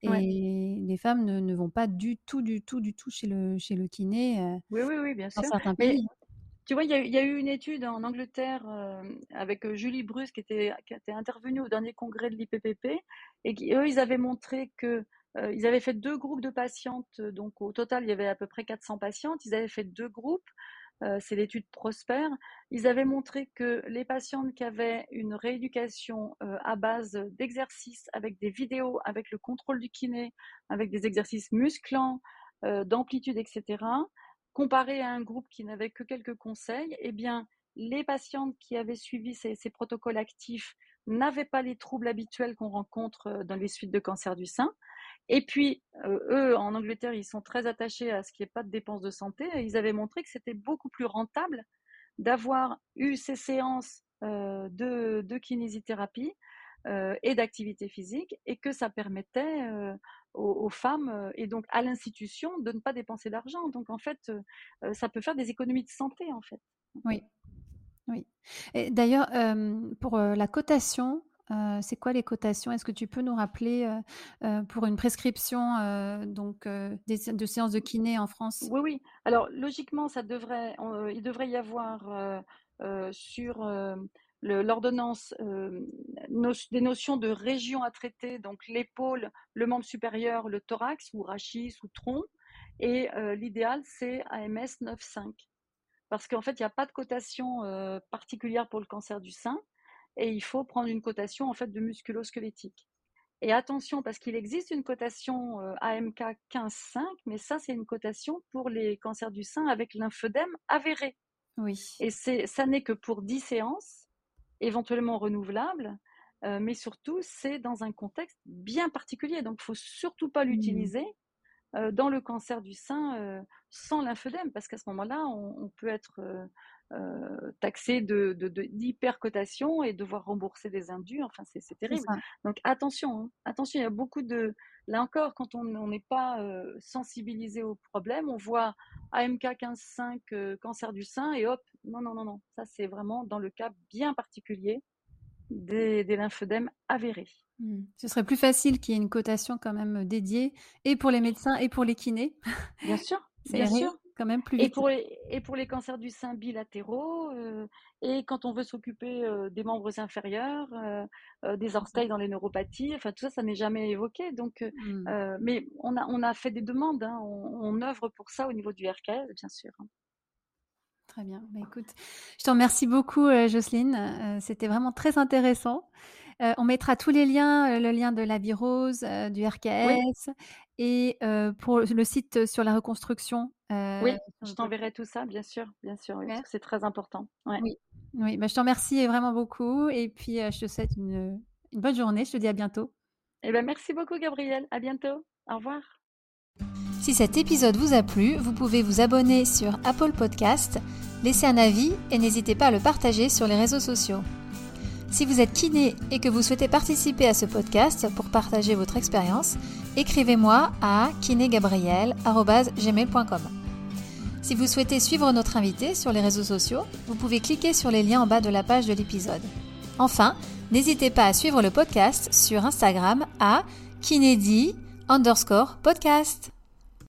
et les femmes ne vont pas du tout chez le kiné. Oui, bien sûr. Dans certains pays. Mais, tu vois, il y a eu une étude en Angleterre avec Julie Bruce qui était intervenue au dernier congrès de l'IPPP et eux, ils avaient montré que ils avaient fait 2 groupes de patientes. Donc, au total, il y avait à peu près 400 patientes. Ils avaient fait 2 groupes. C'est l'étude PROSPER. Ils avaient montré que les patientes qui avaient une rééducation à base d'exercices avec des vidéos, avec le contrôle du kiné, avec des exercices musclants, d'amplitude, etc., comparé à un groupe qui n'avait que quelques conseils, eh bien, les patientes qui avaient suivi ces protocoles actifs n'avaient pas les troubles habituels qu'on rencontre dans les suites de cancer du sein. Et puis, eux, en Angleterre, ils sont très attachés à ce qu'il n'y ait pas de dépenses de santé. Ils avaient montré que c'était beaucoup plus rentable d'avoir eu ces séances de kinésithérapie et d'activité physique, et que ça permettait aux femmes et donc à l'institution de ne pas dépenser d'argent. Donc en fait, ça peut faire des économies de santé en fait. Oui, oui. Et d'ailleurs, pour la cotation, c'est quoi les cotations ? Est-ce que tu peux nous rappeler pour une prescription de séances de kiné en France ? Oui. Alors logiquement, il devrait y avoir sur l'ordonnance des notions de région à traiter, donc l'épaule, le membre supérieur, le thorax ou rachis ou tronc, et l'idéal c'est AMS 9.5, parce qu'en fait il n'y a pas de cotation particulière pour le cancer du sein et il faut prendre une cotation en fait de musculo-squelettique. Et attention, parce qu'il existe une cotation AMK 15.5, mais ça c'est une cotation pour les cancers du sein avec lymphœdème avéré. Oui. Et ça n'est que pour 10 séances éventuellement renouvelable, mais surtout, c'est dans un contexte bien particulier. Donc, il ne faut surtout pas l'utiliser dans le cancer du sein sans lymphœdème, parce qu'à ce moment-là, on peut être taxé d'hypercotation et devoir rembourser des indus, enfin c'est terrible. Donc attention, hein. Attention, il y a beaucoup de... Là encore, quand on n'est pas sensibilisé au problème, on voit AMK 15.5 cancer du sein et hop, non, ça c'est vraiment dans le cas bien particulier des lymphœdèmes avérés. Mmh. Ce serait plus facile qu'il y ait une cotation quand même dédiée et pour les médecins et pour les kinés. Bien sûr, bien sûr. Quand même plus vite. Et pour les cancers du sein bilatéraux, et quand on veut s'occuper des membres inférieurs, des orteils dans les neuropathies, enfin tout ça, ça n'est jamais évoqué. Donc, mais on a fait des demandes, hein, on œuvre pour ça au niveau du RKS, bien sûr. Très bien. Bah, écoute, je te remercie beaucoup, Jocelyne. C'était vraiment très intéressant. On mettra tous les liens, le lien de l'Avirose, du RKS, oui. Et pour le site sur la reconstruction. Oui, je t'enverrai tout ça, bien sûr. Oui, ouais. C'est très important. Ouais. Oui. Bah, je te remercie vraiment beaucoup. Et puis, je te souhaite une bonne journée. Je te dis à bientôt. Eh ben, merci beaucoup, Gabrielle. À bientôt. Au revoir. Si cet épisode vous a plu, vous pouvez vous abonner sur Apple Podcast, laisser un avis et n'hésitez pas à le partager sur les réseaux sociaux. Si vous êtes kiné et que vous souhaitez participer à ce podcast pour partager votre expérience, écrivez-moi à kinegabriel@gmail.com. Si vous souhaitez suivre notre invité sur les réseaux sociaux, vous pouvez cliquer sur les liens en bas de la page de l'épisode. Enfin, n'hésitez pas à suivre le podcast sur Instagram à kinédi_podcast.